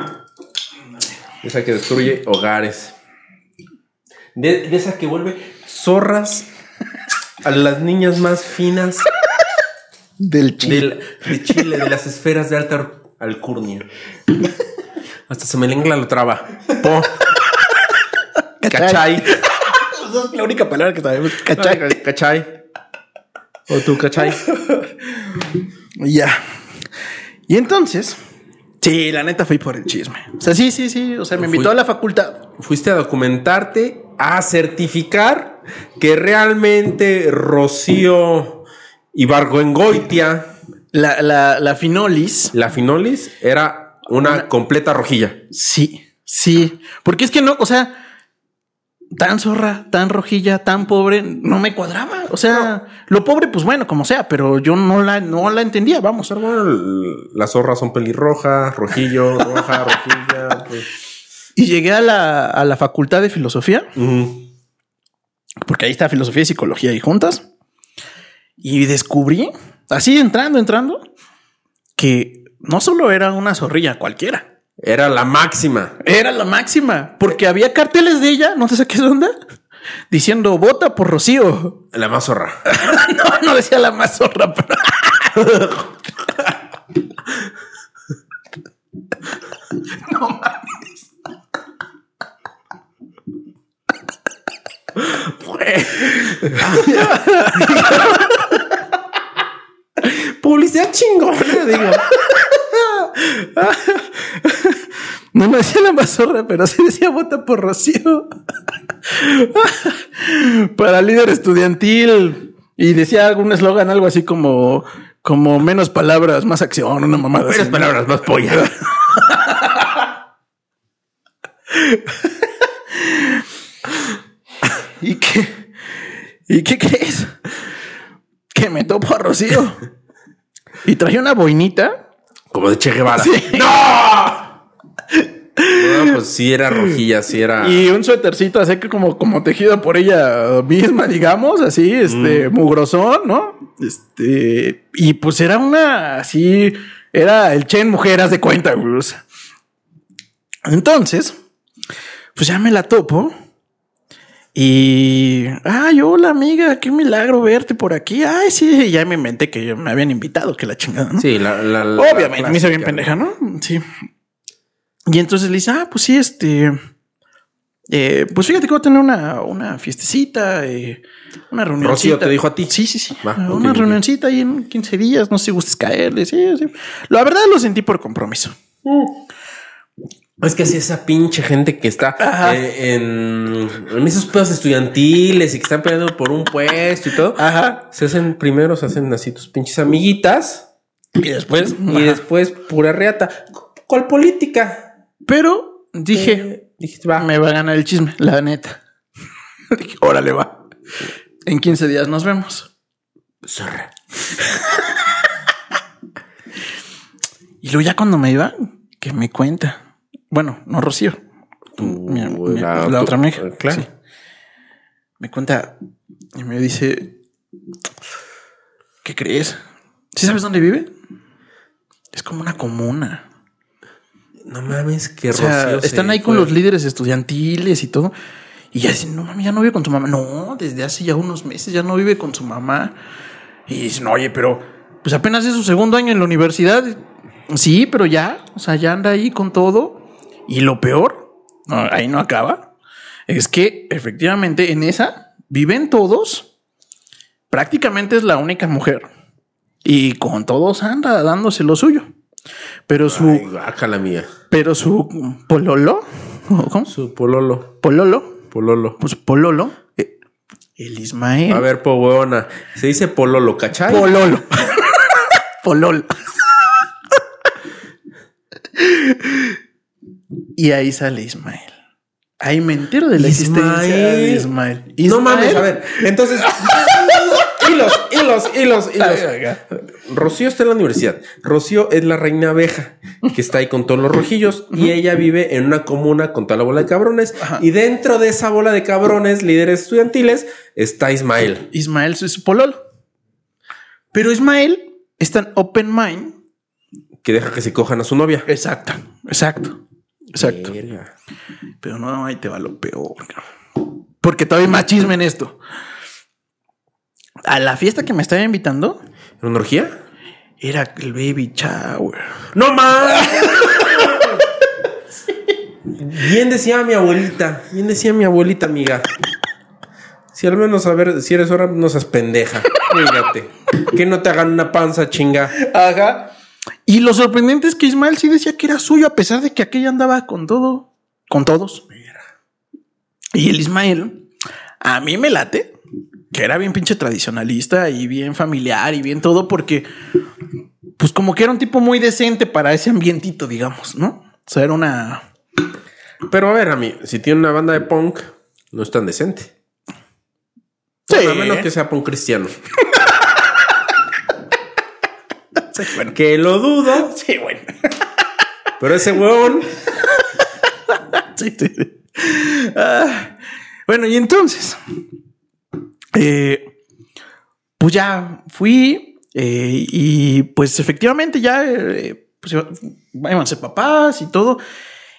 Esa que destruye hogares. De, de esa que vuelve zorras a las niñas más finas del Chile. Del, de Chile, de las esferas de alta alcurnia. Hasta se me lengla lo traba. Po. Cachay. Esa es la única palabra que sabemos. Cachay. Cachay. O tú, cachay. Ya. Yeah. Y entonces, sí, la neta fui por el chisme. O sea, sí, sí, sí. O sea, me invitó fui, a la facultad. Fuiste a documentarte, a certificar que realmente Rocío Ibargüengoitia, la, la, la Finolis, la Finolis era una, una completa rojilla. Sí, sí. Porque es que no, o sea, tan zorra, tan rojilla, tan pobre, no me cuadraba. O sea, no. Lo pobre, pues bueno, como sea, pero yo no la, no la entendía, vamos. Pero bueno, las zorras son pelirrojas, rojillo, roja, rojilla. Pues. Y llegué a la, a la facultad de filosofía, uh-huh, porque ahí está filosofía y psicología ahí juntas. Y descubrí, así entrando, entrando, que no solo era una zorrilla cualquiera. Era la máxima. Era la máxima. Porque había carteles de ella, no te saques de onda, diciendo vota por Rocío. La más zorra. No, no decía la más zorra, pero... No mames. Publicidad chingona, digo. No me decía la mazorra, pero sí decía vota por Rocío para líder estudiantil. Y decía algún eslogan, algo así como como menos palabras, más acción, una mamada. Menos así, palabras, ¿no? Más polla. ¿Y qué? ¿Y qué crees? Que me topo a Rocío. Y traía una boinita como de Che Guevara. Sí. ¡No! No, pues sí era rojilla, sí era. Y un suétercito así que como, como tejido por ella misma, digamos, así, este, mm. mugrosón, ¿no? Este, y pues era una, así, era el Che en mujeres de cuenta, güey. Entonces, pues ya me la topo y, ay, hola amiga, qué milagro verte por aquí. Ay, sí, ya me inventé que me habían invitado, que la chingada, ¿no? Sí, la, la, la obviamente, la me hice bien pendeja, ¿no? Sí. Y entonces le dice, ah, pues sí, este, Eh, pues fíjate que voy a tener una, una fiestecita, eh, una reunioncita. Rocío te dijo a ti. Sí, sí, sí. Va, una okay, reunioncita okay. ahí en quince días, no sé si gustes caerle. Sí, sí. La verdad lo sentí por compromiso. Uh. Es que así esa pinche gente que está eh, en, en esos pedos estudiantiles y que están peleando por un puesto y todo. Ajá. Se hacen primero, se hacen así tus pinches amiguitas. Y después. Ajá. Y después pura reata. ¿Cuál política? Pero dije, eh, dije va. Me va a ganar el chisme, la neta. Dije, órale, va. En quince días nos vemos. Zorra. Y luego ya cuando me iba, que me cuenta. Bueno, no Rocío. Tú, mi, mi, la, la otra amiga. Claro. Sí. Me cuenta y me dice... ¿Qué crees? ¿Sí sabes dónde vive? Es como una comuna. No mames, que o sea, Rocío están ahí fue. Con los líderes estudiantiles y todo. Y ya dice, no mames, ya no vive con su mamá. No, desde hace ya unos meses ya no vive con su mamá. Y dice, no, oye, pero... Pues apenas es su segundo año en la universidad. Sí, pero ya. O sea, ya anda ahí con todo. Y lo peor, no, ahí no acaba, es que efectivamente en esa viven todos, prácticamente es la única mujer y con todos anda dándose lo suyo. Pero su... Ay, guácala mía. Pero su pololo... ¿Cómo? Su pololo. Pololo. Pololo. Pues pololo. Eh, el Ismael. A ver, po huevona, se dice pololo, ¿cachai? Pololo. Pololo. Y ahí sale Ismael. Ahí me entero de la Ismael. existencia de Ismael. Ismael. No mames, a ver. Entonces, hilos, hilos, hilos, hilos. Rocío está en la universidad. Rocío es la reina abeja que está ahí con todos los rojillos y ella vive en una comuna con toda la bola de cabrones. Ajá. Y dentro de esa bola de cabrones, líderes estudiantiles, está Ismael. Ismael es su pololo. Pero Ismael es tan open mind que deja que se cojan a su novia. Exacto, exacto. Exacto. Mira. Pero no, ahí te va lo peor. Porque todavía hay más chisme en esto. A la fiesta que me estaba invitando. ¿Era una orgía? Era el baby shower. ¡No más! Sí. Bien decía mi abuelita. Bien decía mi abuelita, amiga. Si al menos a ver, si eres hora, no seas pendeja. Fíjate. Que no te hagan una panza, chinga. Ajá. Y lo sorprendente es que Ismael sí decía que era suyo, a pesar de que aquella andaba con todo, con todos. Mira. Y el Ismael, a mí me late, que era bien pinche tradicionalista y bien familiar y bien todo, porque pues como que era un tipo muy decente para ese ambientito, digamos, ¿no? O sea, era una... Pero a ver, a mí, si tiene una banda de punk, no es tan decente. Sí. Bueno, a menos que sea punk cristiano. Sí, bueno. Que lo dudo. Sí, bueno. Pero ese huevón. Sí, sí, sí. Ah, bueno, y entonces. Eh, pues ya fui. Eh, y pues efectivamente ya. Eh, pues váyanse papás y todo.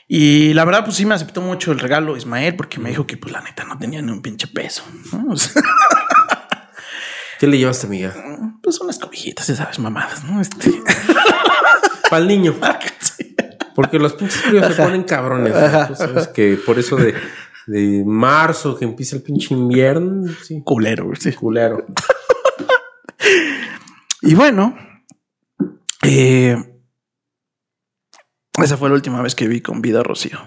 Y la verdad, pues sí me aceptó mucho el regalo Ismael, porque me dijo que, pues la neta, no tenía ni un pinche peso. ¿No? O sea, ¿qué le llevaste, amiga? Pues unas cobijitas, ya sabes, mamadas, ¿no? Este... Para el niño. Sí. Porque los pinches fríos se ponen cabrones. ¿No? Tú sabes que por eso de, de marzo que empieza el pinche invierno. Sí. Culero, sí. Culero. Y bueno, eh, esa fue la última vez que vi con vida a Rocío.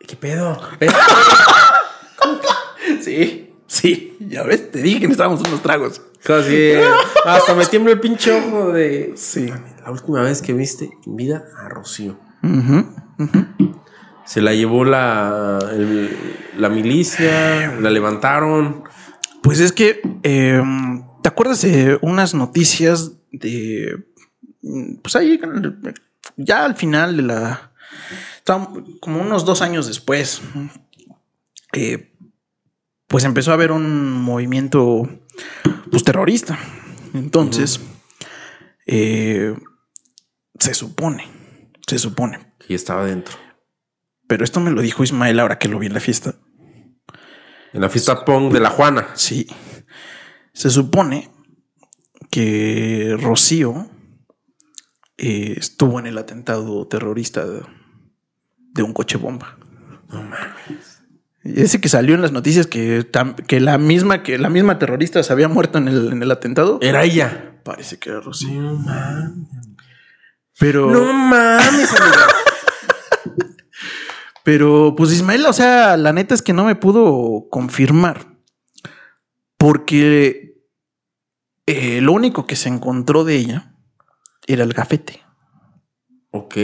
¿Qué pedo? ¿Eh? Sí. Sí, ya ves, te dije que necesitábamos unos tragos. Casi. Hasta me tiembla el pinche ojo de... Sí. La última vez que viste en vida a Rocío. Uh-huh, uh-huh. Se la llevó la, el, la milicia, la levantaron. Pues es que, eh, ¿te acuerdas de unas noticias de... Pues ahí, ya al final de la... Como unos dos años después. Eh... Pues empezó a haber un movimiento pues, terrorista. Entonces, uh-huh. eh, se supone, se supone. Y estaba dentro. Pero esto me lo dijo Ismael ahora que lo vi en la fiesta. En la fiesta se, punk de la Juana. Sí. Se supone que Rocío eh, estuvo en el atentado terrorista de, de un coche bomba. No mames. Ese que salió en las noticias que, que, la, misma, que la misma terrorista se había muerto en el, en el atentado. Era ella. Parece que era Rocío. No mames. Pero... No mames, amigo. Pero pues Ismael, o sea, la neta es que no me pudo confirmar. Porque eh, lo único que se encontró de ella era el gafete. Ok.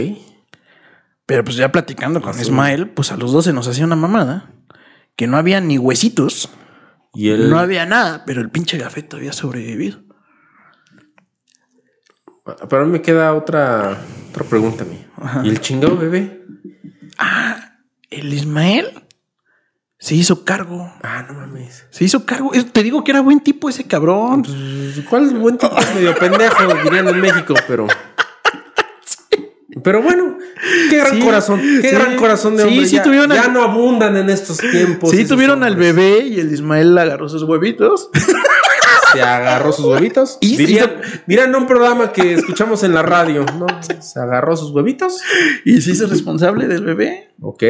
Pero pues ya platicando con sí. Ismael, pues a los dos se nos hacía una mamada. Que no había ni huesitos. Y él... No había nada, pero el pinche gafete había sobrevivido. Pero a mí me queda otra, otra pregunta a mí. Ajá. ¿Y el chingado bebé? Ah, el Ismael se hizo cargo. Ah, no mames. Se hizo cargo. Te digo que era buen tipo ese cabrón. Pues, ¿cuál es buen tipo? Es medio pendejo, dirían en México, pero... Pero bueno, qué gran sí, corazón, qué sí, gran corazón de hombre. Sí, sí ya, tuvieron ya al... no abundan en estos tiempos. Sí, tuvieron hombres. Al bebé y el Ismael agarró sus huevitos. Se agarró sus huevitos. ¿Y dirían, se... dirían un programa que escuchamos en la radio, ¿no? Se agarró sus huevitos. Y se hizo responsable del bebé. Ok.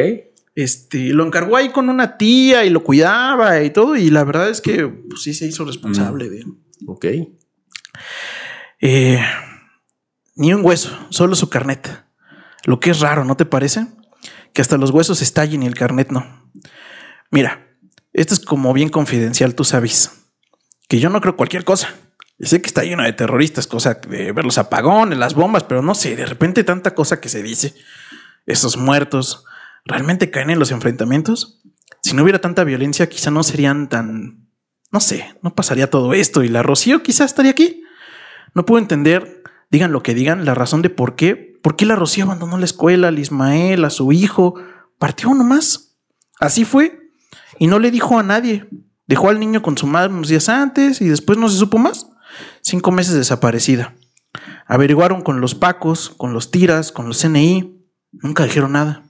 Este, lo encargó ahí con una tía y lo cuidaba y todo. Y la verdad es que pues, sí se hizo responsable mm. de él. Ok. Eh... Ni un hueso, solo su carnet. Lo que es raro, ¿no te parece? Que hasta los huesos estallen y el carnet no. Mira, esto es como bien confidencial, tú sabes. Que yo no creo cualquier cosa. Sé que está lleno de terroristas, cosa de ver los apagones, las bombas, pero no sé, de repente tanta cosa que se dice. Esos muertos, ¿realmente caen en los enfrentamientos? Si no hubiera tanta violencia, quizá no serían tan... No sé, no pasaría todo esto y la Rocío quizá estaría aquí. No puedo entender... Digan lo que digan, la razón de por qué. ¿Por qué la Rocío abandonó la escuela, al Ismael, a su hijo? Partió nomás. Así fue. Y no le dijo a nadie. Dejó al niño con su madre unos días antes y después no se supo más. Cinco meses desaparecida. Averiguaron con los Pacos, con los Tiras, con los C N I. Nunca dijeron nada.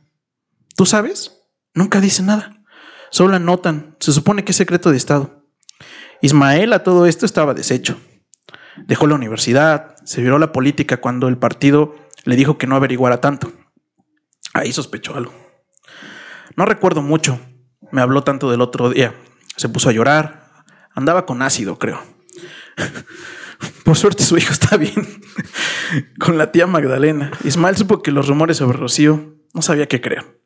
¿Tú sabes? Nunca dicen nada. Solo anotan. Se supone que es secreto de Estado. Ismael a todo esto estaba deshecho. Dejó la universidad, se viró a la política cuando el partido le dijo que no averiguara tanto. Ahí sospechó algo. No recuerdo mucho. Me habló tanto del otro día. Se puso a llorar. Andaba con ácido, creo. Por suerte su hijo está bien. Con la tía Magdalena. Ismael supo que los rumores sobre Rocío no sabía qué creer.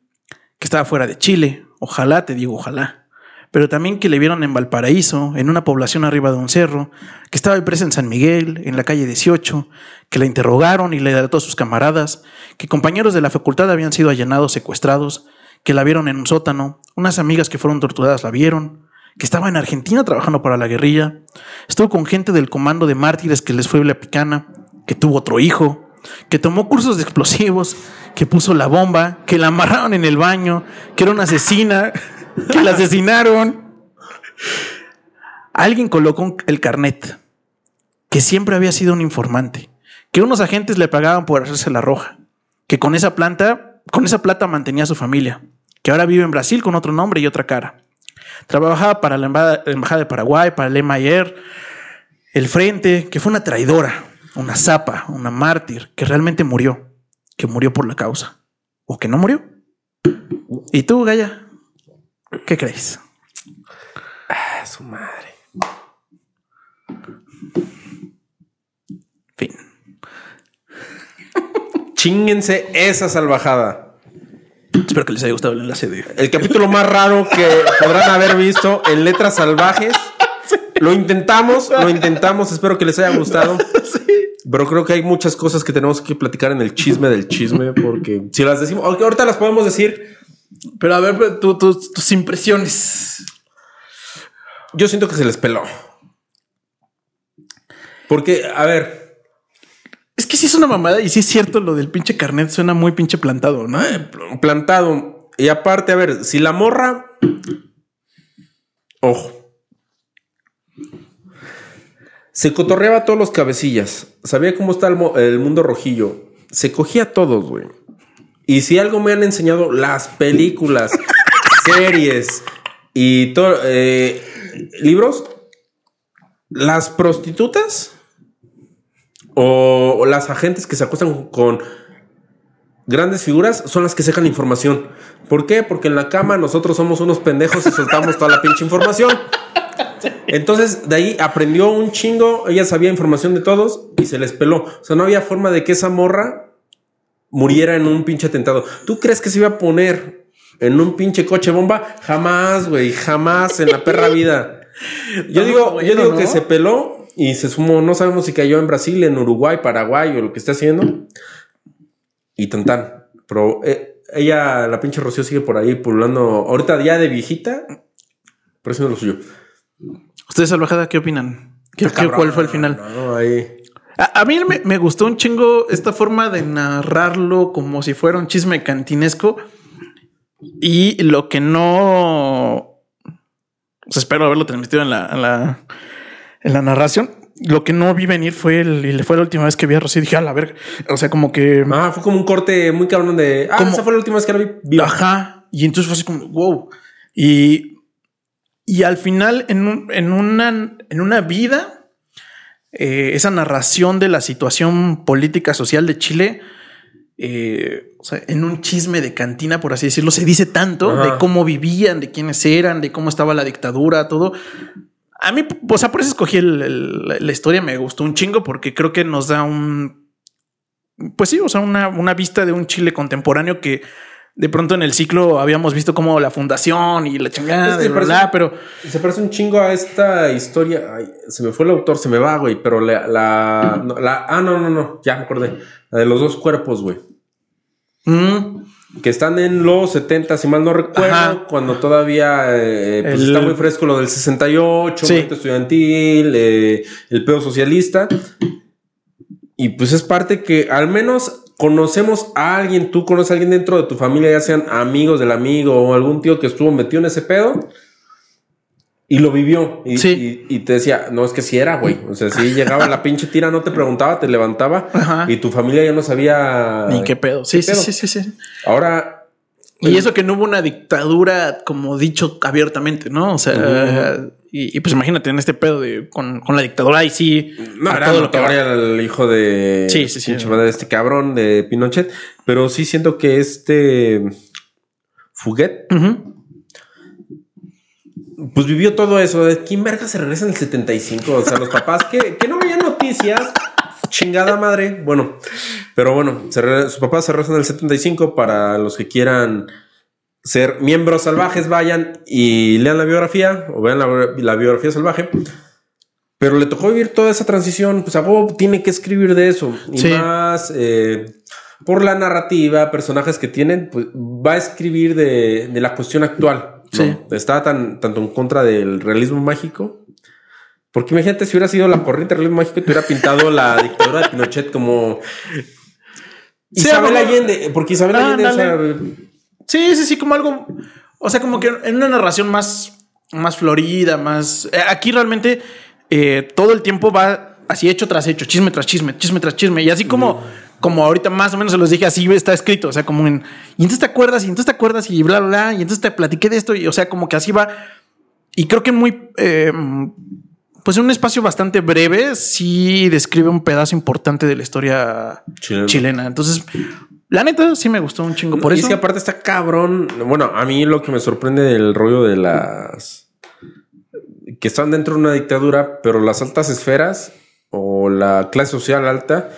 Que estaba fuera de Chile. Ojalá, te digo, ojalá. Pero también que le vieron en Valparaíso, en una población arriba de un cerro, que estaba presa en San Miguel, en la calle dieciocho, que la interrogaron y le delató a sus camaradas, que compañeros de la facultad habían sido allanados, secuestrados, que la vieron en un sótano, unas amigas que fueron torturadas la vieron, que estaba en Argentina trabajando para la guerrilla, estuvo con gente del comando de mártires que les fue la picana, que tuvo otro hijo, que tomó cursos de explosivos, que puso la bomba, que la amarraron en el baño, que era una asesina... Que la asesinaron. Alguien colocó el carnet. Que siempre había sido un informante. Que unos agentes le pagaban por hacerse la roja. Que con esa planta, con esa plata mantenía a su familia. Que ahora vive en Brasil con otro nombre y otra cara. Trabajaba para la embajada de Paraguay, para el M I R, el Frente. Que fue una traidora, una zapa, una mártir. Que realmente murió. Que murió por la causa. O que no murió. ¿Y tú, Gaya? ¿Qué crees? Ah, su madre. Fin. Chínguense esa salvajada. Espero que les haya gustado el enlace de... El capítulo más raro que podrán haber visto en Letras Salvajes. Sí. Lo intentamos, lo intentamos. Espero que les haya gustado. Sí. Pero creo que hay muchas cosas que tenemos que platicar en el chisme del chisme. Porque si las decimos... Ahorita las podemos decir... Pero a ver, tu, tu, tus impresiones. Yo siento que se les peló. Porque, a ver. Es que sí es una mamada y sí es cierto lo del pinche carnet. Suena muy pinche plantado, ¿no? Plantado. Y aparte, a ver, si la morra... Ojo. Se cotorreaba a todos los cabecillas. Sabía cómo está el, mo- el mundo rojillo. Se cogía a todos, güey. Y si algo me han enseñado las películas, series y to- eh, libros, las prostitutas o, o las agentes que se acuestan con grandes figuras son las que sacan información. ¿Por qué? Porque en la cama nosotros somos unos pendejos y soltamos toda la pinche información. Entonces de ahí aprendió un chingo. Ella sabía información de todos y se les peló. O sea, no había forma de que esa morra muriera en un pinche atentado. ¿Tú crees que se iba a poner en un pinche coche bomba? Jamás, güey, jamás en la perra vida. Yo digo, bueno, yo digo ¿no? que se peló y se sumó. No sabemos si cayó en Brasil, en Uruguay, Paraguay o lo que esté haciendo. Y tan tan. Pero eh, ella, la pinche Rocío, sigue por ahí pululando. Ahorita ya de viejita, pero eso no es lo suyo. Ustedes, Salvajada, ¿qué opinan? ¿Qué, cabrón, ¿Cuál fue el final? No, no, ahí. A, a mí me, me gustó un chingo esta forma de narrarlo como si fuera un chisme cantinesco. Y lo que no... Pues espero haberlo transmitido en la, en la, en la narración. Lo que no vi venir fue el, fue la última vez que vi a Rocío. Dije, a la verga. O sea, como que... Ah, fue como un corte muy cabrón de... Ah, como... esa fue la última vez que la vi. vi. Ajá. Y entonces fue así como, wow. Y... Y al final, en, un, en, una, en una vida, eh, esa narración de la situación política social de Chile, eh, o sea, en un chisme de cantina, por así decirlo, se dice tanto Ajá. de cómo vivían, de quiénes eran, de cómo estaba la dictadura, todo. A mí, o sea, por eso escogí el, el, la historia, me gustó un chingo porque creo que nos da un... Pues sí, o sea, una, una vista de un Chile contemporáneo que... De pronto en el ciclo habíamos visto como la fundación y la chingada, es que de parece, bla, pero... Se parece un chingo a esta historia. Ay, se me fue el autor, se me va, güey, pero la... la, no, la ah, no, no, no, ya me acordé. La de los dos cuerpos, güey. Mm. Que están en los setenta, si mal no recuerdo, Ajá. cuando todavía eh, pues el... está muy fresco lo del sesenta y ocho, sí. movimiento estudiantil, eh, el pedo socialista. Y pues es parte que al menos... Conocemos a alguien, tú conoces a alguien dentro de tu familia, ya sean amigos del amigo o algún tío que estuvo metido en ese pedo y lo vivió. Y, sí. y, y te decía, no, es que sí era, güey. O sea, si sí llegaba la pinche tira, no te preguntaba, te levantaba Ajá. y tu familia ya no sabía... Ni qué pedo. Sí, qué sí, pedo. sí, sí, sí. Ahora... Y eh, eso que no hubo una dictadura, como dicho abiertamente, ¿no? O sea... Uh-huh. Y, y pues imagínate en este pedo de con, con la dictadura y sí. No, era todo lo que ahora el hijo de sí, sí, sí, pinche sí. madre de este cabrón de Pinochet. Pero sí siento que este Fuguet uh-huh. pues vivió todo eso. ¿De quién verga se regresa en el setenta y cinco? O sea, los papás que, que no veían noticias. Chingada madre. Bueno, pero bueno, se regresa, sus papás se regresan en el setenta y cinco para los que quieran. Ser miembros salvajes, vayan y lean la biografía o vean la, la biografía salvaje. Pero le tocó vivir toda esa transición. Pues a Bob tiene que escribir de eso y sí. más eh, por la narrativa, personajes que tienen, pues va a escribir de, de la cuestión actual. Sí. ¿no? Está tan, tanto en contra del realismo mágico. Porque imagínate si hubiera sido la corriente del realismo mágico y te hubiera pintado la dictadura de Pinochet como Isabel sí, Allende. Porque Isabel ah, Allende, dale. o sea. Sí, sí, sí, como algo... O sea, como que en una narración más, más florida, más... Aquí realmente eh, todo el tiempo va así hecho tras hecho, chisme tras chisme, chisme tras chisme. Y así como, mm. como ahorita más o menos se los dije, así está escrito. O sea, como en... Y entonces te acuerdas, y entonces te acuerdas, y bla, bla, bla. Y entonces te platiqué de esto, y o sea, como que así va. Y creo que muy... Eh, pues en un espacio bastante breve sí describe un pedazo importante de la historia Chileno. chilena. Entonces... La neta sí me gustó un chingo por no, eso. Y es que aparte está cabrón. Bueno, a mí lo que me sorprende del rollo de las... Que están dentro de una dictadura, pero las altas esferas o la clase social alta,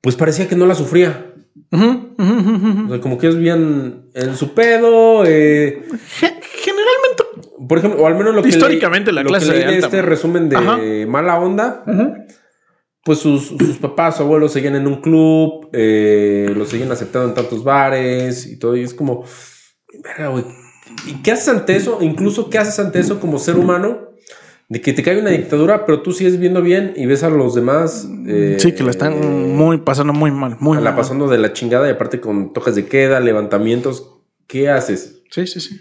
pues parecía que no la sufría. Uh-huh, uh-huh, uh-huh. O sea, como que ellos vivían en su pedo. Eh... Generalmente. Por ejemplo, o al menos lo que... Históricamente leí, la clase alta. Este resumen de Ajá. mala onda... Uh-huh. Pues sus, sus papás, abuelos seguían en un club, eh, los seguían aceptando en tantos bares y todo. Y es como, verga, güey. ¿Y qué haces ante eso? Incluso, ¿qué haces ante eso como ser humano? De que te cae una dictadura, pero tú sigues viendo bien y ves a los demás. Eh, sí, que la están eh, muy pasando muy mal. Muy la mal. pasando de la chingada y aparte con toques de queda, levantamientos. ¿Qué haces? Sí, sí, sí.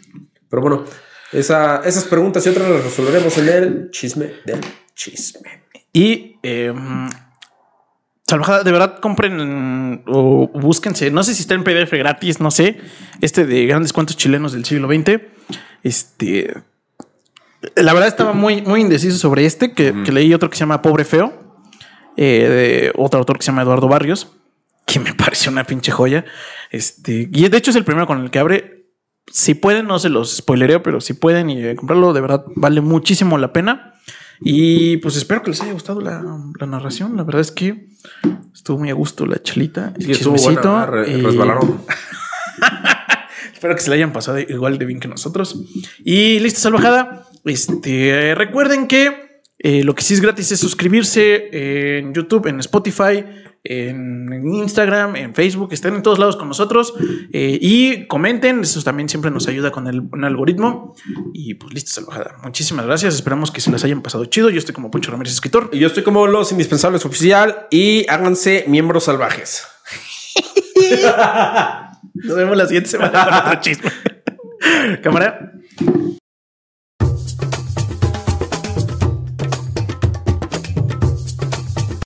Pero bueno, esa, esas preguntas y otras las resolveremos en el chisme del chisme. Y eh, Salvajada, de verdad compren o búsquense, no sé si está en P D F gratis, no sé, este de Grandes Cuentos Chilenos del siglo veinte. Este, la verdad estaba muy, muy indeciso sobre este, que, mm. que leí otro que se llama Pobre Feo, eh, de otro autor que se llama Eduardo Barrios. que me pareció una pinche joya. Este, y de hecho es el primero con el que abre. Si pueden, no se los spoilereo, pero si pueden y comprarlo, de verdad vale muchísimo la pena. Y pues espero que les haya gustado la, la narración. La verdad es que estuvo muy a gusto la chalita. El sí, chismecito. Estuvo buena, re, y... resbalaron. Espero que se la hayan pasado igual de bien que nosotros. Y listo, salvajada. Este, recuerden que eh, lo que sí es gratis es suscribirse en YouTube, en Spotify, en Instagram, en Facebook. Estén en todos lados con nosotros. Eh, y comenten. Eso también siempre nos ayuda con el, con el algoritmo. Y pues listo, salvajada. Muchísimas gracias. Esperamos que se las hayan pasado chido. Yo estoy como Poncho Ramírez, escritor. Y yo estoy como Los Indispensables Oficial. Y háganse miembros salvajes. Nos vemos la siguiente semana con otro chisme. Cámara.